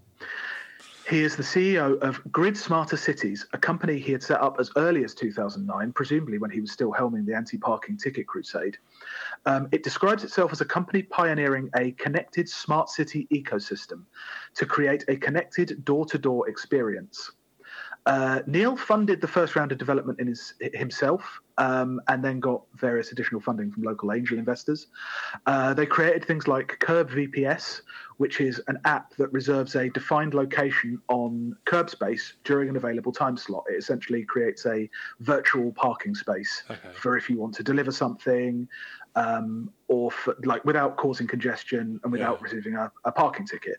He is the CEO of Grid Smarter Cities, a company he had set up as early as 2009, presumably when he was still helming the anti-parking ticket crusade. It describes itself as a company pioneering a connected smart city ecosystem to create a connected door-to-door experience. Neil funded the first round of development himself, and then got various additional funding from local angel investors. They created things like Curb VPS, which is an app that reserves a defined location on curb space during an available time slot. It essentially creates a virtual parking space for if you want to deliver something, or for, like, without causing congestion and without receiving a parking ticket.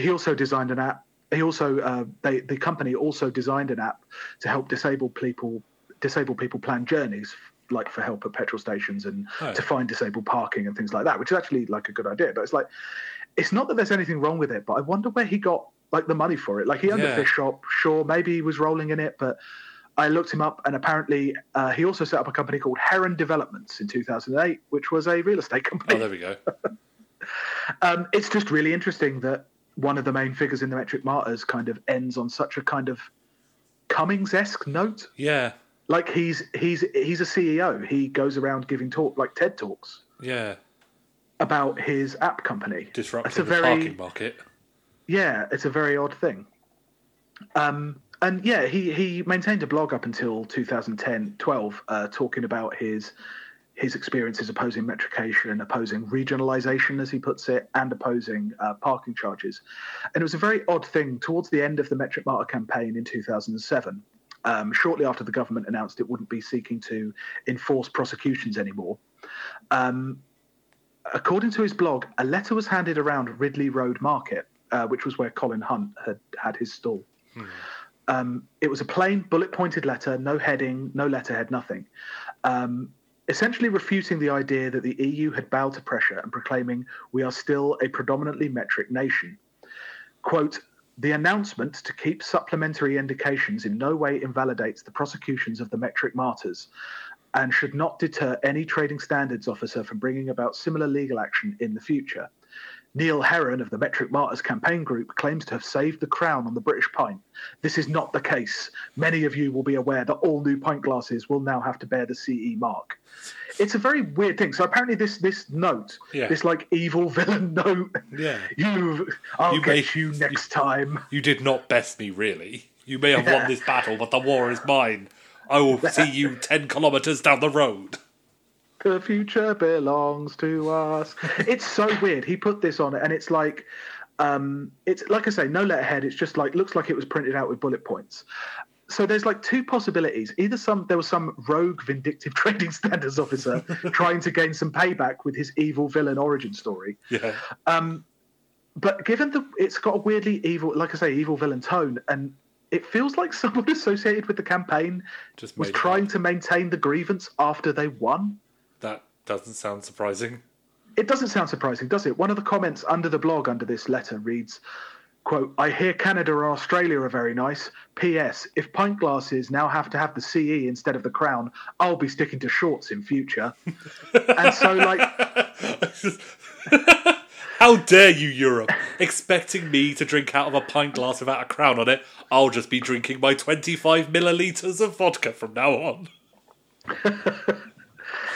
He also designed an app. He also, the company also designed an app to help disabled people plan journeys, like for help at petrol stations and to find disabled parking and things like that, which is actually like a good idea. But it's like, it's not that there's anything wrong with it, but I wonder where he got like the money for it. Like, he owned a fish shop, sure, maybe he was rolling in it, but I looked him up, and apparently he also set up a company called Heron Developments in 2008, which was a real estate company. Oh, there we go. It's just really interesting that one of the main figures in the Metric Martyrs kind of ends on such a kind of Cummings-esque note. Yeah. Like, he's a CEO. He goes around giving talk, like TED Talks. Yeah. About his app company. Disrupting the parking market. Yeah, it's a very odd thing. And yeah, he maintained a blog up until 2010-12, talking about his experiences opposing metrication, opposing regionalisation, as he puts it, and opposing parking charges. And it was a very odd thing. Towards the end of the Metric Martyr campaign in 2007, shortly after the government announced it wouldn't be seeking to enforce prosecutions anymore. According to his blog, a letter was handed around Ridley Road Market, which was where Colin Hunt had had his stall. It was a plain, bullet-pointed letter, no heading, no letterhead, nothing. Essentially refuting the idea that the EU had bowed to pressure and proclaiming we are still a predominantly metric nation. Quote, the announcement to keep supplementary indications in no way invalidates the prosecutions of the metric martyrs and should not deter any trading standards officer from bringing about similar legal action in the future. Neil Herron of the Metric Martyrs campaign group claims to have saved the crown on the British pint. This is not the case. Many of you will be aware that all new pint glasses will now have to bear the CE mark. It's a very weird thing. So apparently this note, this like evil villain note, I'll get you next time. You did not best me, really. You may have won this battle, but the war is mine. I will see you 10 kilometres down the road. The future belongs to us. It's so weird. He put this on it, and it's like I say, no letterhead. It's just like looks like it was printed out with bullet points. So there's like two possibilities. Either there was some rogue, vindictive trading standards officer trying to gain some payback with his evil villain origin story. Yeah. But given it's got a weirdly evil, like I say, evil villain tone, and it feels like someone associated with the campaign just was trying to maintain the grievance after they won. That doesn't sound surprising. It doesn't sound surprising, does it? One of the comments under the blog under this letter reads, quote, I hear Canada or Australia are very nice. P.S. If pint glasses now have to have the CE instead of the crown, I'll be sticking to shorts in future. And so, like... How dare you, Europe, expecting me to drink out of a pint glass without a crown on it. I'll just be drinking my 25 millilitres of vodka from now on.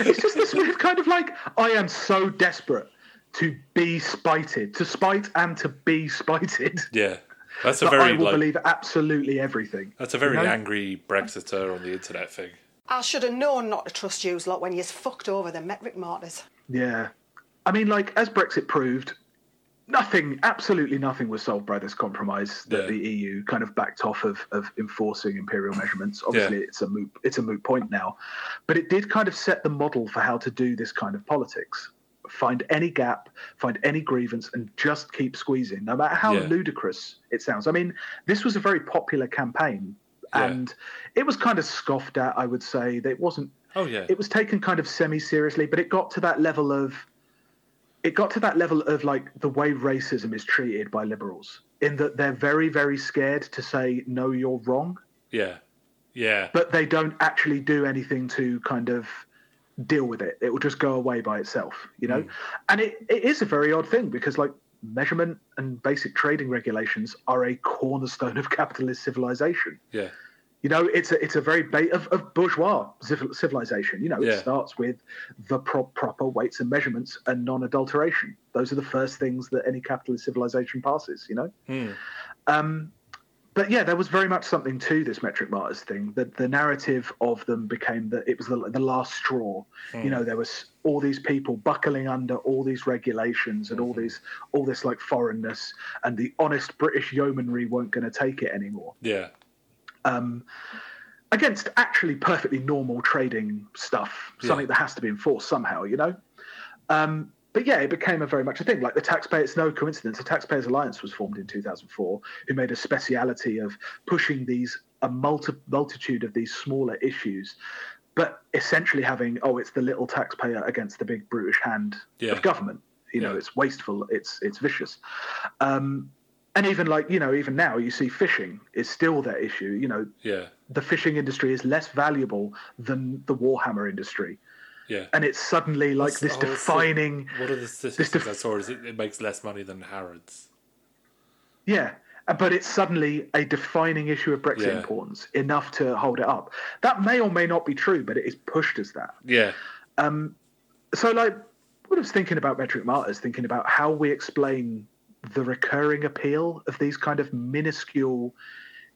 It's just this weird kind of like, I am so desperate to be spited, to spite and to be spited. Yeah, that's a very... I will believe absolutely everything. That's a very angry Brexiter on the internet thing. I should have known not to trust you lot when you's fucked over the metric martyrs. Yeah. I mean, like, as Brexit proved, absolutely nothing was solved by this compromise that the EU kind of backed off of enforcing imperial measurements. Obviously, it's a moot point now. But it did kind of set the model for how to do this kind of politics. Find any gap, find any grievance, and just keep squeezing, no matter how ludicrous it sounds. I mean, this was a very popular campaign, and it was kind of scoffed at, I would say. That it wasn't... Oh, yeah. It was taken kind of semi-seriously, but it got to that level of... It got to that level of, like, the way racism is treated by liberals, in that they're very, very scared to say, no, you're wrong. Yeah, yeah. But they don't actually do anything to kind of deal with it. It will just go away by itself, you know? And it is a very odd thing because, like, measurement and basic trading regulations are a cornerstone of capitalist civilization. Yeah. You know, it's a very of bourgeois civilization. You know, it starts with the proper weights and measurements and non-adulteration. Those are the first things that any capitalist civilization passes, you know? But, yeah, there was very much something to this metric martyrs thing. The narrative of them became that it was the last straw. You know, there was all these people buckling under all these regulations and all this, like, foreignness. And the honest British yeomanry weren't going to take it anymore. Yeah. Against actually perfectly normal trading stuff, something that has to be enforced somehow, you know? But yeah, it became very much a thing. Like the taxpayers, no coincidence, the Taxpayers Alliance was formed in 2004, who made a speciality of pushing a multitude of these smaller issues, but essentially having, it's the little taxpayer against the big brutish hand of government. You know, it's wasteful, it's vicious. And even like, you know, even now you see fishing is still their issue. You know, the fishing industry is less valuable than the Warhammer industry. Yeah. And it's suddenly like defining... What are the statistics I saw? Is it makes less money than Harrods. Yeah. But it's suddenly a defining issue of Brexit importance, enough to hold it up. That may or may not be true, but it is pushed as that. Yeah. So like, what I was thinking about metric martyrs, thinking about how we explain the recurring appeal of these kind of minuscule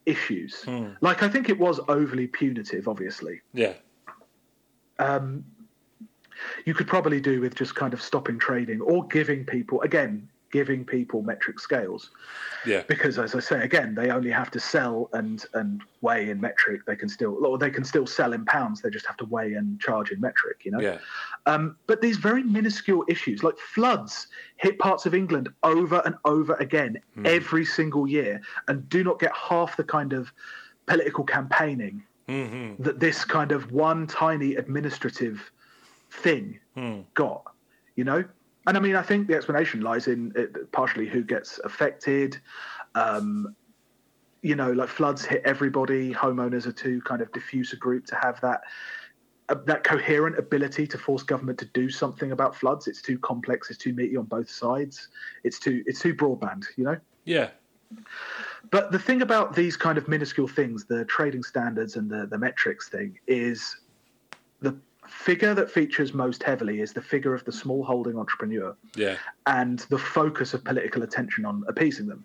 issues. Like, I think it was overly punitive, obviously. Yeah. You could probably do with just kind of stopping trading or giving people, again, giving people metric scales. Yeah. Because as I say, again, they only have to sell and weigh in metric. They can still sell in pounds. They just have to weigh and charge in metric, you know? Yeah. But these very minuscule issues, like floods, hit parts of England over and over again every single year, and do not get half the kind of political campaigning that this kind of one tiny administrative thing got, you know? And I mean, I think the explanation lies in partially who gets affected. You know, like floods hit everybody. Homeowners are too kind of diffuse a group to have that coherent ability to force government to do something about floods. It's too complex. It's too meaty on both sides. It's too broadband, you know? Yeah. But the thing about these kind of minuscule things, the trading standards and the metrics thing, is the figure that features most heavily is the figure of the small holding entrepreneur, and the focus of political attention on appeasing them.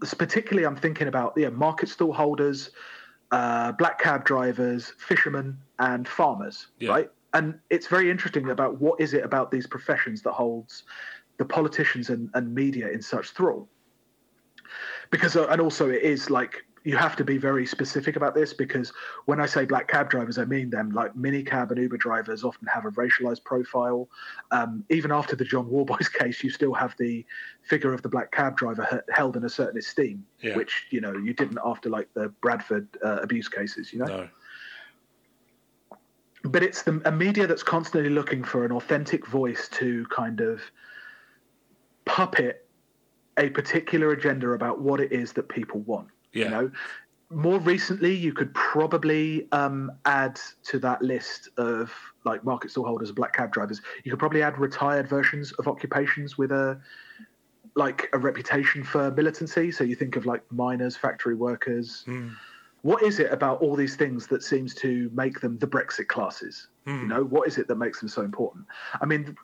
It's particularly, I'm thinking about market stall holders, black cab drivers, fishermen, and farmers, right? And it's very interesting about what is it about these professions that holds the politicians and media in such thrall. Because, and also it is like, you have to be very specific about this, because when I say black cab drivers, I mean them. Like minicab and Uber drivers often have a racialized profile. Even after the John Warboys case, you still have the figure of the black cab driver held in a certain esteem, which, you know, you didn't after like the Bradford abuse cases, you know? No. But it's a media that's constantly looking for an authentic voice to kind of puppet a particular agenda about what it is that people want. Yeah. You know, more recently, you could probably add to that list of like market stall holders and black cab drivers. You could probably add retired versions of occupations with a reputation for militancy. So you think of like miners, factory workers. What is it about all these things that seems to make them the Brexit classes? You know, what is it that makes them so important? I mean,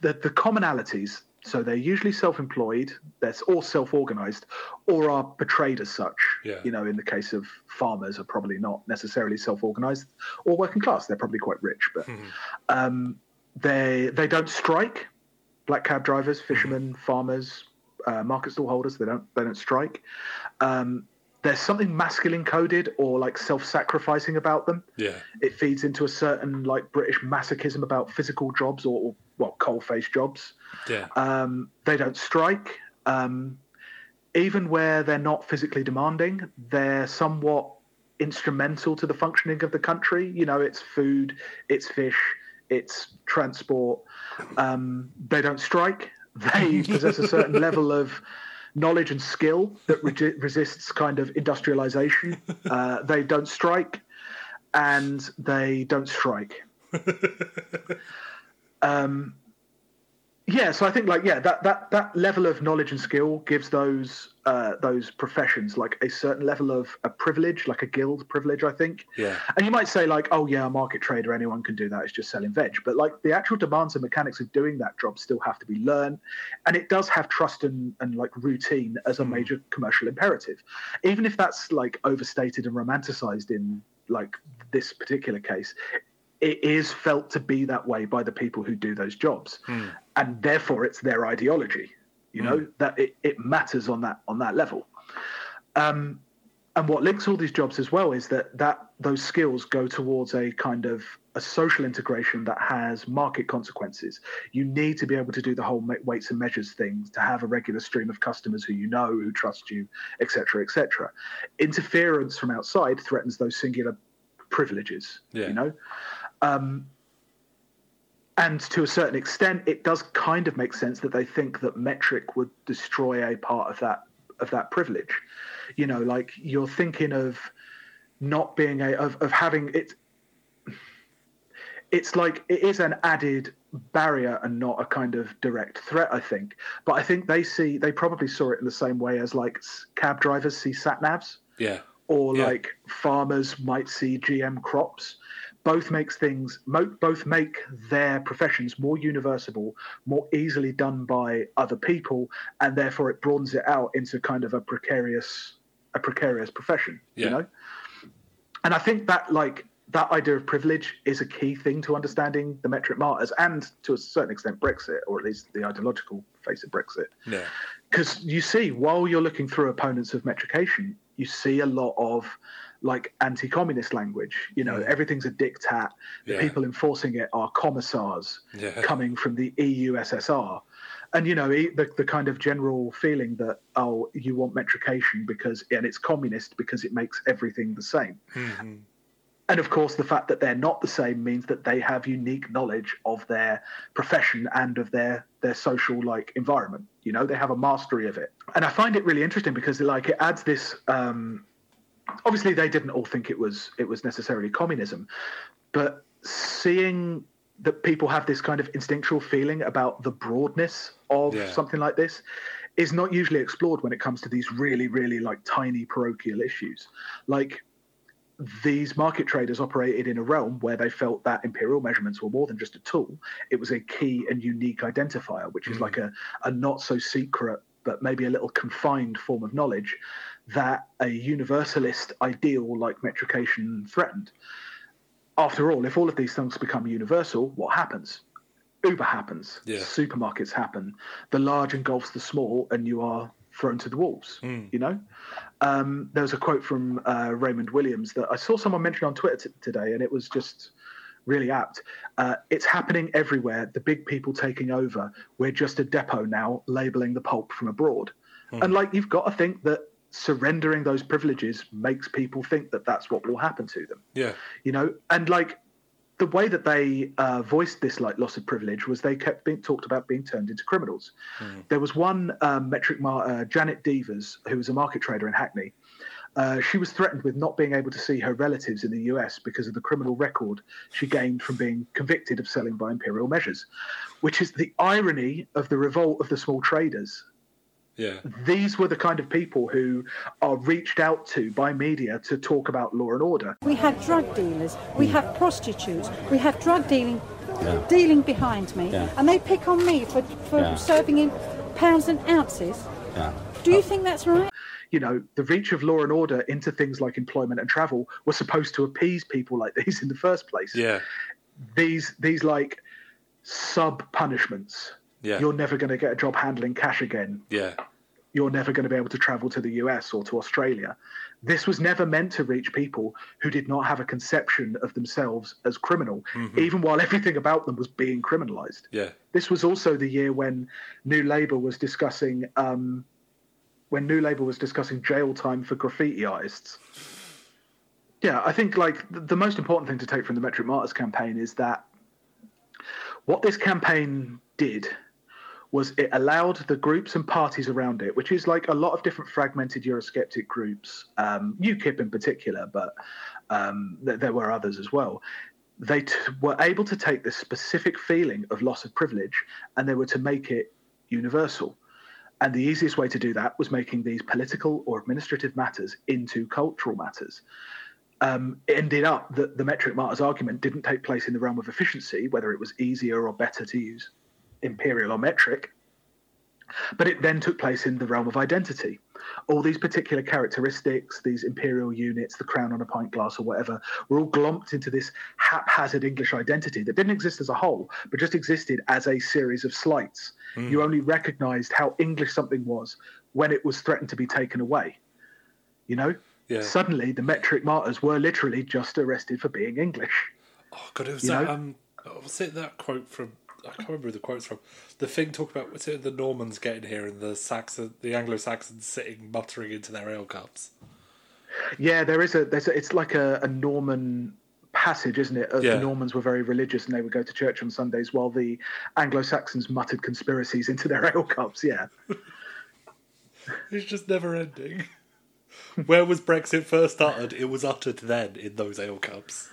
the commonalities. So they're usually self-employed, they're all self-organised, or are portrayed as such. Yeah. You know, in the case of farmers, are probably not necessarily self-organised or working class. They're probably quite rich, but they don't strike. Black cab drivers, fishermen, farmers, market stall holders, they don't strike. There's something masculine coded or like self-sacrificing about them. Yeah. It feeds into a certain like British masochism about physical jobs or coal-face jobs. Yeah. They don't strike. Even where they're not physically demanding, they're somewhat instrumental to the functioning of the country. You know, it's food, it's fish, it's transport. They don't strike. They possess a certain level of knowledge and skill that resists kind of industrialization. They don't strike, and they don't strike. So I think that level of knowledge and skill gives those professions like a certain level of a privilege, like a guild privilege, I think. Yeah. And you might say like, oh yeah, a market trader, anyone can do that. It's just selling veg. But like the actual demands and mechanics of doing that job still have to be learned. And it does have trust and like routine as a major commercial imperative, even if that's like overstated and romanticized in like this particular case. It is felt to be that way by the people who do those jobs. And therefore it's their ideology, you know, that it matters on that level. And what links all these jobs as well is that those skills go towards a kind of a social integration that has market consequences. You need to be able to do the whole weights and measures thing, to have a regular stream of customers who you know, who trust you, et cetera, et cetera. Interference from outside threatens those singular privileges, you know? And to a certain extent, it does kind of make sense that they think that metric would destroy a part of that privilege. You know, like you're thinking of not being of having it. It's like it is an added barrier and not a kind of direct threat, I think. But I think they probably saw it in the same way as like cab drivers see sat navs, or like farmers might see GM crops. Both make their professions more universal, more easily done by other people, and therefore it broadens it out into kind of a precarious profession, you know? And I think that like that idea of privilege is a key thing to understanding the metric martyrs and, to a certain extent, Brexit, or at least the ideological face of Brexit. Yeah. Because you see, while you're looking through opponents of metrication, you see a lot of, like, anti-communist language. You know, everything's a diktat. The people enforcing it are commissars coming from the EU-SSR. And, you know, the kind of general feeling that, oh, you want metrication because, and it's communist because it makes everything the same. Mm-hmm. And, of course, the fact that they're not the same means that they have unique knowledge of their profession and of their social, like, environment. You know, they have a mastery of it. And I find it really interesting because, like, it adds this obviously, they didn't all think it was necessarily communism. But seeing that people have this kind of instinctual feeling about the broadness of something like this is not usually explored when it comes to these really, really, like, tiny parochial issues. Like, these market traders operated in a realm where they felt that imperial measurements were more than just a tool. It was a key and unique identifier, which is like a not so secret, but maybe a little confined form of knowledge that a universalist ideal like metrication threatened. After all, if all of these things become universal, what happens? Uber happens, supermarkets happen, the large engulfs the small, and you are thrown to the wolves, you know? There was a quote from Raymond Williams that I saw someone mention on Twitter today, and it was just really apt. It's happening everywhere, the big people taking over. We're just a depot now, labelling the pulp from abroad. And, like, you've got to think that surrendering those privileges makes people think that that's what will happen to them. Yeah. You know, and, like, the way that they voiced this, like, loss of privilege was they kept being talked about being turned into criminals. There was one metric martyr, Janet Devers, who was a market trader in Hackney. She was threatened with not being able to see her relatives in the US because of the criminal record she gained from being convicted of selling by imperial measures, which is the irony of the revolt of the small traders. Yeah. These were the kind of people who are reached out to by media to talk about law and order. We have drug dealers, we have prostitutes, we have drug dealing behind me, and they pick on me for serving in pounds and ounces. Do you think that's right? You know, the reach of law and order into things like employment and travel was supposed to appease people like these in the first place. Yeah. These like sub-punishments. Yeah. You're never going to get a job handling cash again. Yeah. You're never going to be able to travel to the US or to Australia. This was never meant to reach people who did not have a conception of themselves as criminal, even while everything about them was being criminalised. Yeah. This was also the year when New Labour was discussing jail time for graffiti artists. Yeah, I think, like, the most important thing to take from the Metric Martyrs campaign is that what this campaign did was it allowed the groups and parties around it, which is like a lot of different fragmented Eurosceptic groups, UKIP in particular, but there were others as well. They were able to take this specific feeling of loss of privilege and they were to make it universal. And the easiest way to do that was making these political or administrative matters into cultural matters. It ended up that the Metric Martyrs argument didn't take place in the realm of efficiency, whether it was easier or better to use imperial or metric, but it then took place in the realm of identity. All these particular characteristics, these imperial units, the crown on a pint glass or whatever, were all glomped into this haphazard English identity that didn't exist as a whole, but just existed as a series of slights. You only recognised how English something was when it was threatened to be taken away, you know? Yeah. Suddenly, the Metric Martyrs were literally just arrested for being English. Oh God, it was that. Was it that quote from? I can't remember who the quote's from. The thing talk about was it the Normans getting here and the Anglo-Saxons sitting muttering into their ale cups. Yeah, it's like a Norman passage, isn't it? The Normans were very religious and they would go to church on Sundays while the Anglo-Saxons muttered conspiracies into their ale cups. Yeah, it's just never ending. Where was Brexit first uttered? It was uttered then in those ale cups.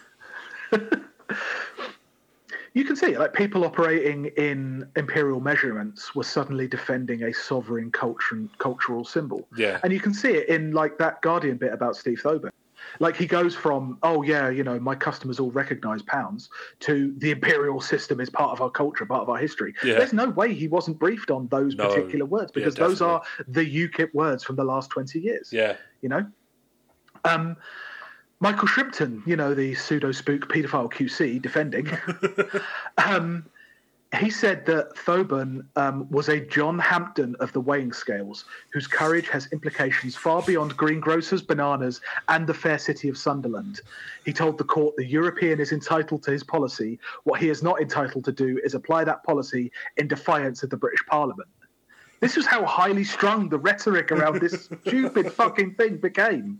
You can see, like, people operating in imperial measurements were suddenly defending a sovereign cultural symbol. Yeah. And you can see it in, like, that Guardian bit about Steve Thoburn. Like, he goes from, oh, yeah, you know, my customers all recognise pounds, to the imperial system is part of our culture, part of our history. Yeah. There's no way he wasn't briefed on those particular words, because those are the UKIP words from the last 20 years. Yeah. You know? Michael Shrimpton, you know, the pseudo-spook paedophile QC defending, he said that Thoburn was a John Hampden of the weighing scales, whose courage has implications far beyond greengrocers, bananas, and the fair city of Sunderland. He told the court the European is entitled to his policy. What he is not entitled to do is apply that policy in defiance of the British Parliament. This was how highly strung the rhetoric around this stupid fucking thing became.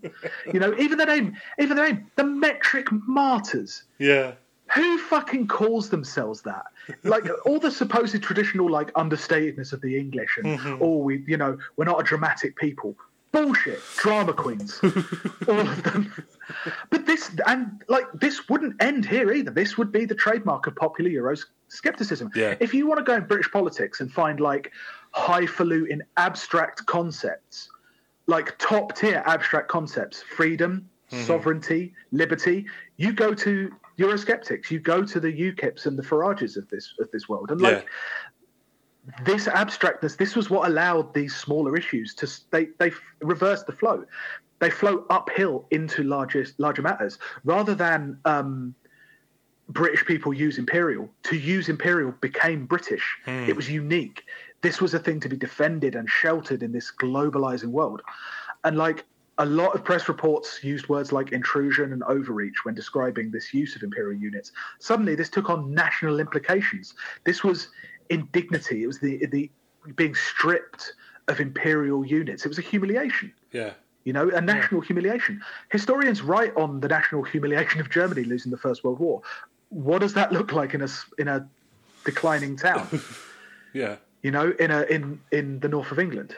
You know, even the name, the metric martyrs. Yeah. Who fucking calls themselves that? Like, all the supposed traditional, like, understatedness of the English and, we're not a dramatic people. Bullshit. Drama queens. All of them. But this wouldn't end here either. This would be the trademark of popular Euroscepticism. Yeah. If you want to go in British politics and find, like, highfalutin abstract concepts, like top-tier abstract concepts, freedom, sovereignty, liberty, you go to Eurosceptics, you go to the UKIPs and the Farages of this world. And this abstractness, this was what allowed these smaller issues to they reversed the flow. They flow uphill into larger matters rather than British people use imperial. To use imperial became British. Mm. It was unique. This was a thing to be defended and sheltered in this globalizing world. And like, a lot of press reports used words like intrusion and overreach when describing this use of imperial units. Suddenly, this took on national implications. This was indignity. It was the being stripped of imperial units. It was a humiliation. Yeah. You know, a national humiliation. Historians write on the national humiliation of Germany losing the First World War. What does that look like in a declining town? Yeah. You know, in the north of England,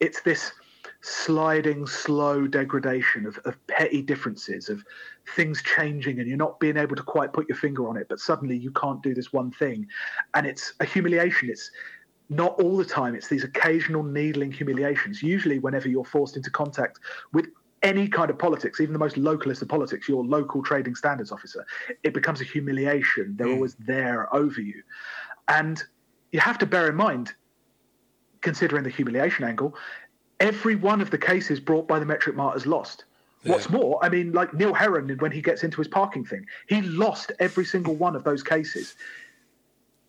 it's this sliding, slow degradation of petty differences, of things changing, and you're not being able to quite put your finger on it, but suddenly you can't do this one thing. And it's a humiliation. It's not all the time. It's these occasional needling humiliations. Usually whenever you're forced into contact with any kind of politics, even the most localist of politics, your local trading standards officer, it becomes a humiliation. They're always there over you. And you have to bear in mind, considering the humiliation angle, every one of the cases brought by the metric martyrs lost. Yeah. What's more, I mean, like Neil Herron, when he gets into his parking thing, he lost every single one of those cases.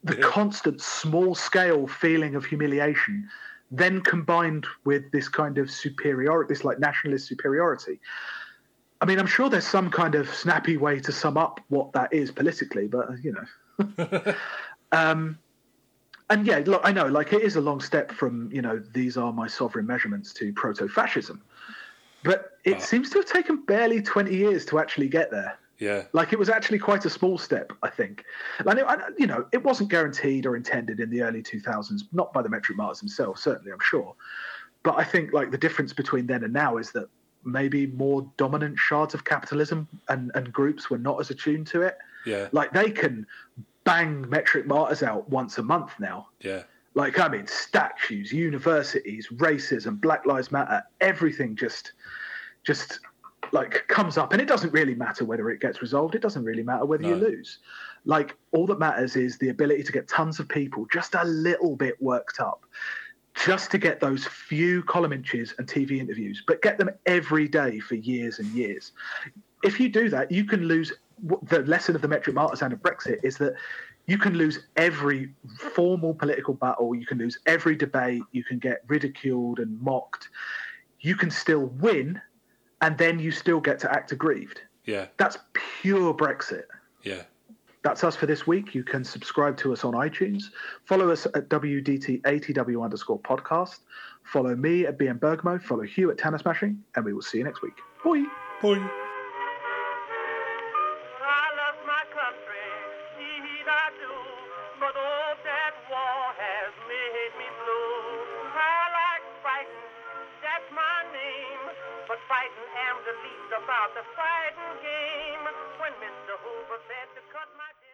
The constant small-scale feeling of humiliation, then combined with this kind of superiority, this like nationalist superiority. I mean, I'm sure there's some kind of snappy way to sum up what that is politically, but, you know. And yeah, look, I know, like, it is a long step from, you know, these are my sovereign measurements to proto-fascism. But it seems to have taken barely 20 years to actually get there. Yeah. Like, it was actually quite a small step, I think. Like, you know, it wasn't guaranteed or intended in the early 2000s, not by the metric martyrs themselves, certainly, I'm sure. But I think, like, the difference between then and now is that maybe more dominant shards of capitalism and groups were not as attuned to it. Yeah. Like, they can bang metric martyrs out once a month now. Yeah. Like, I mean, statues, universities, racism, Black Lives Matter, everything just like comes up, and it doesn't really matter whether it gets resolved. It doesn't really matter whether you lose. Like, all that matters is the ability to get tons of people just a little bit worked up, just to get those few column inches and TV interviews, but get them every day for years and years. If you do that, you can lose. The lesson of the metric martyrs and of Brexit is that you can lose every formal political battle, you can lose every debate, you can get ridiculed and mocked. You can still win, and then you still get to act aggrieved. Yeah. That's pure Brexit. Yeah. That's us for this week. You can subscribe to us on iTunes. Follow us at WDT ATW_podcast. Follow me at BM Bergamo. Follow Hugh at Tanner Smashing, and we will see you next week. Bye. Bye. About the fighting game when Mr. Hoover said to cut my...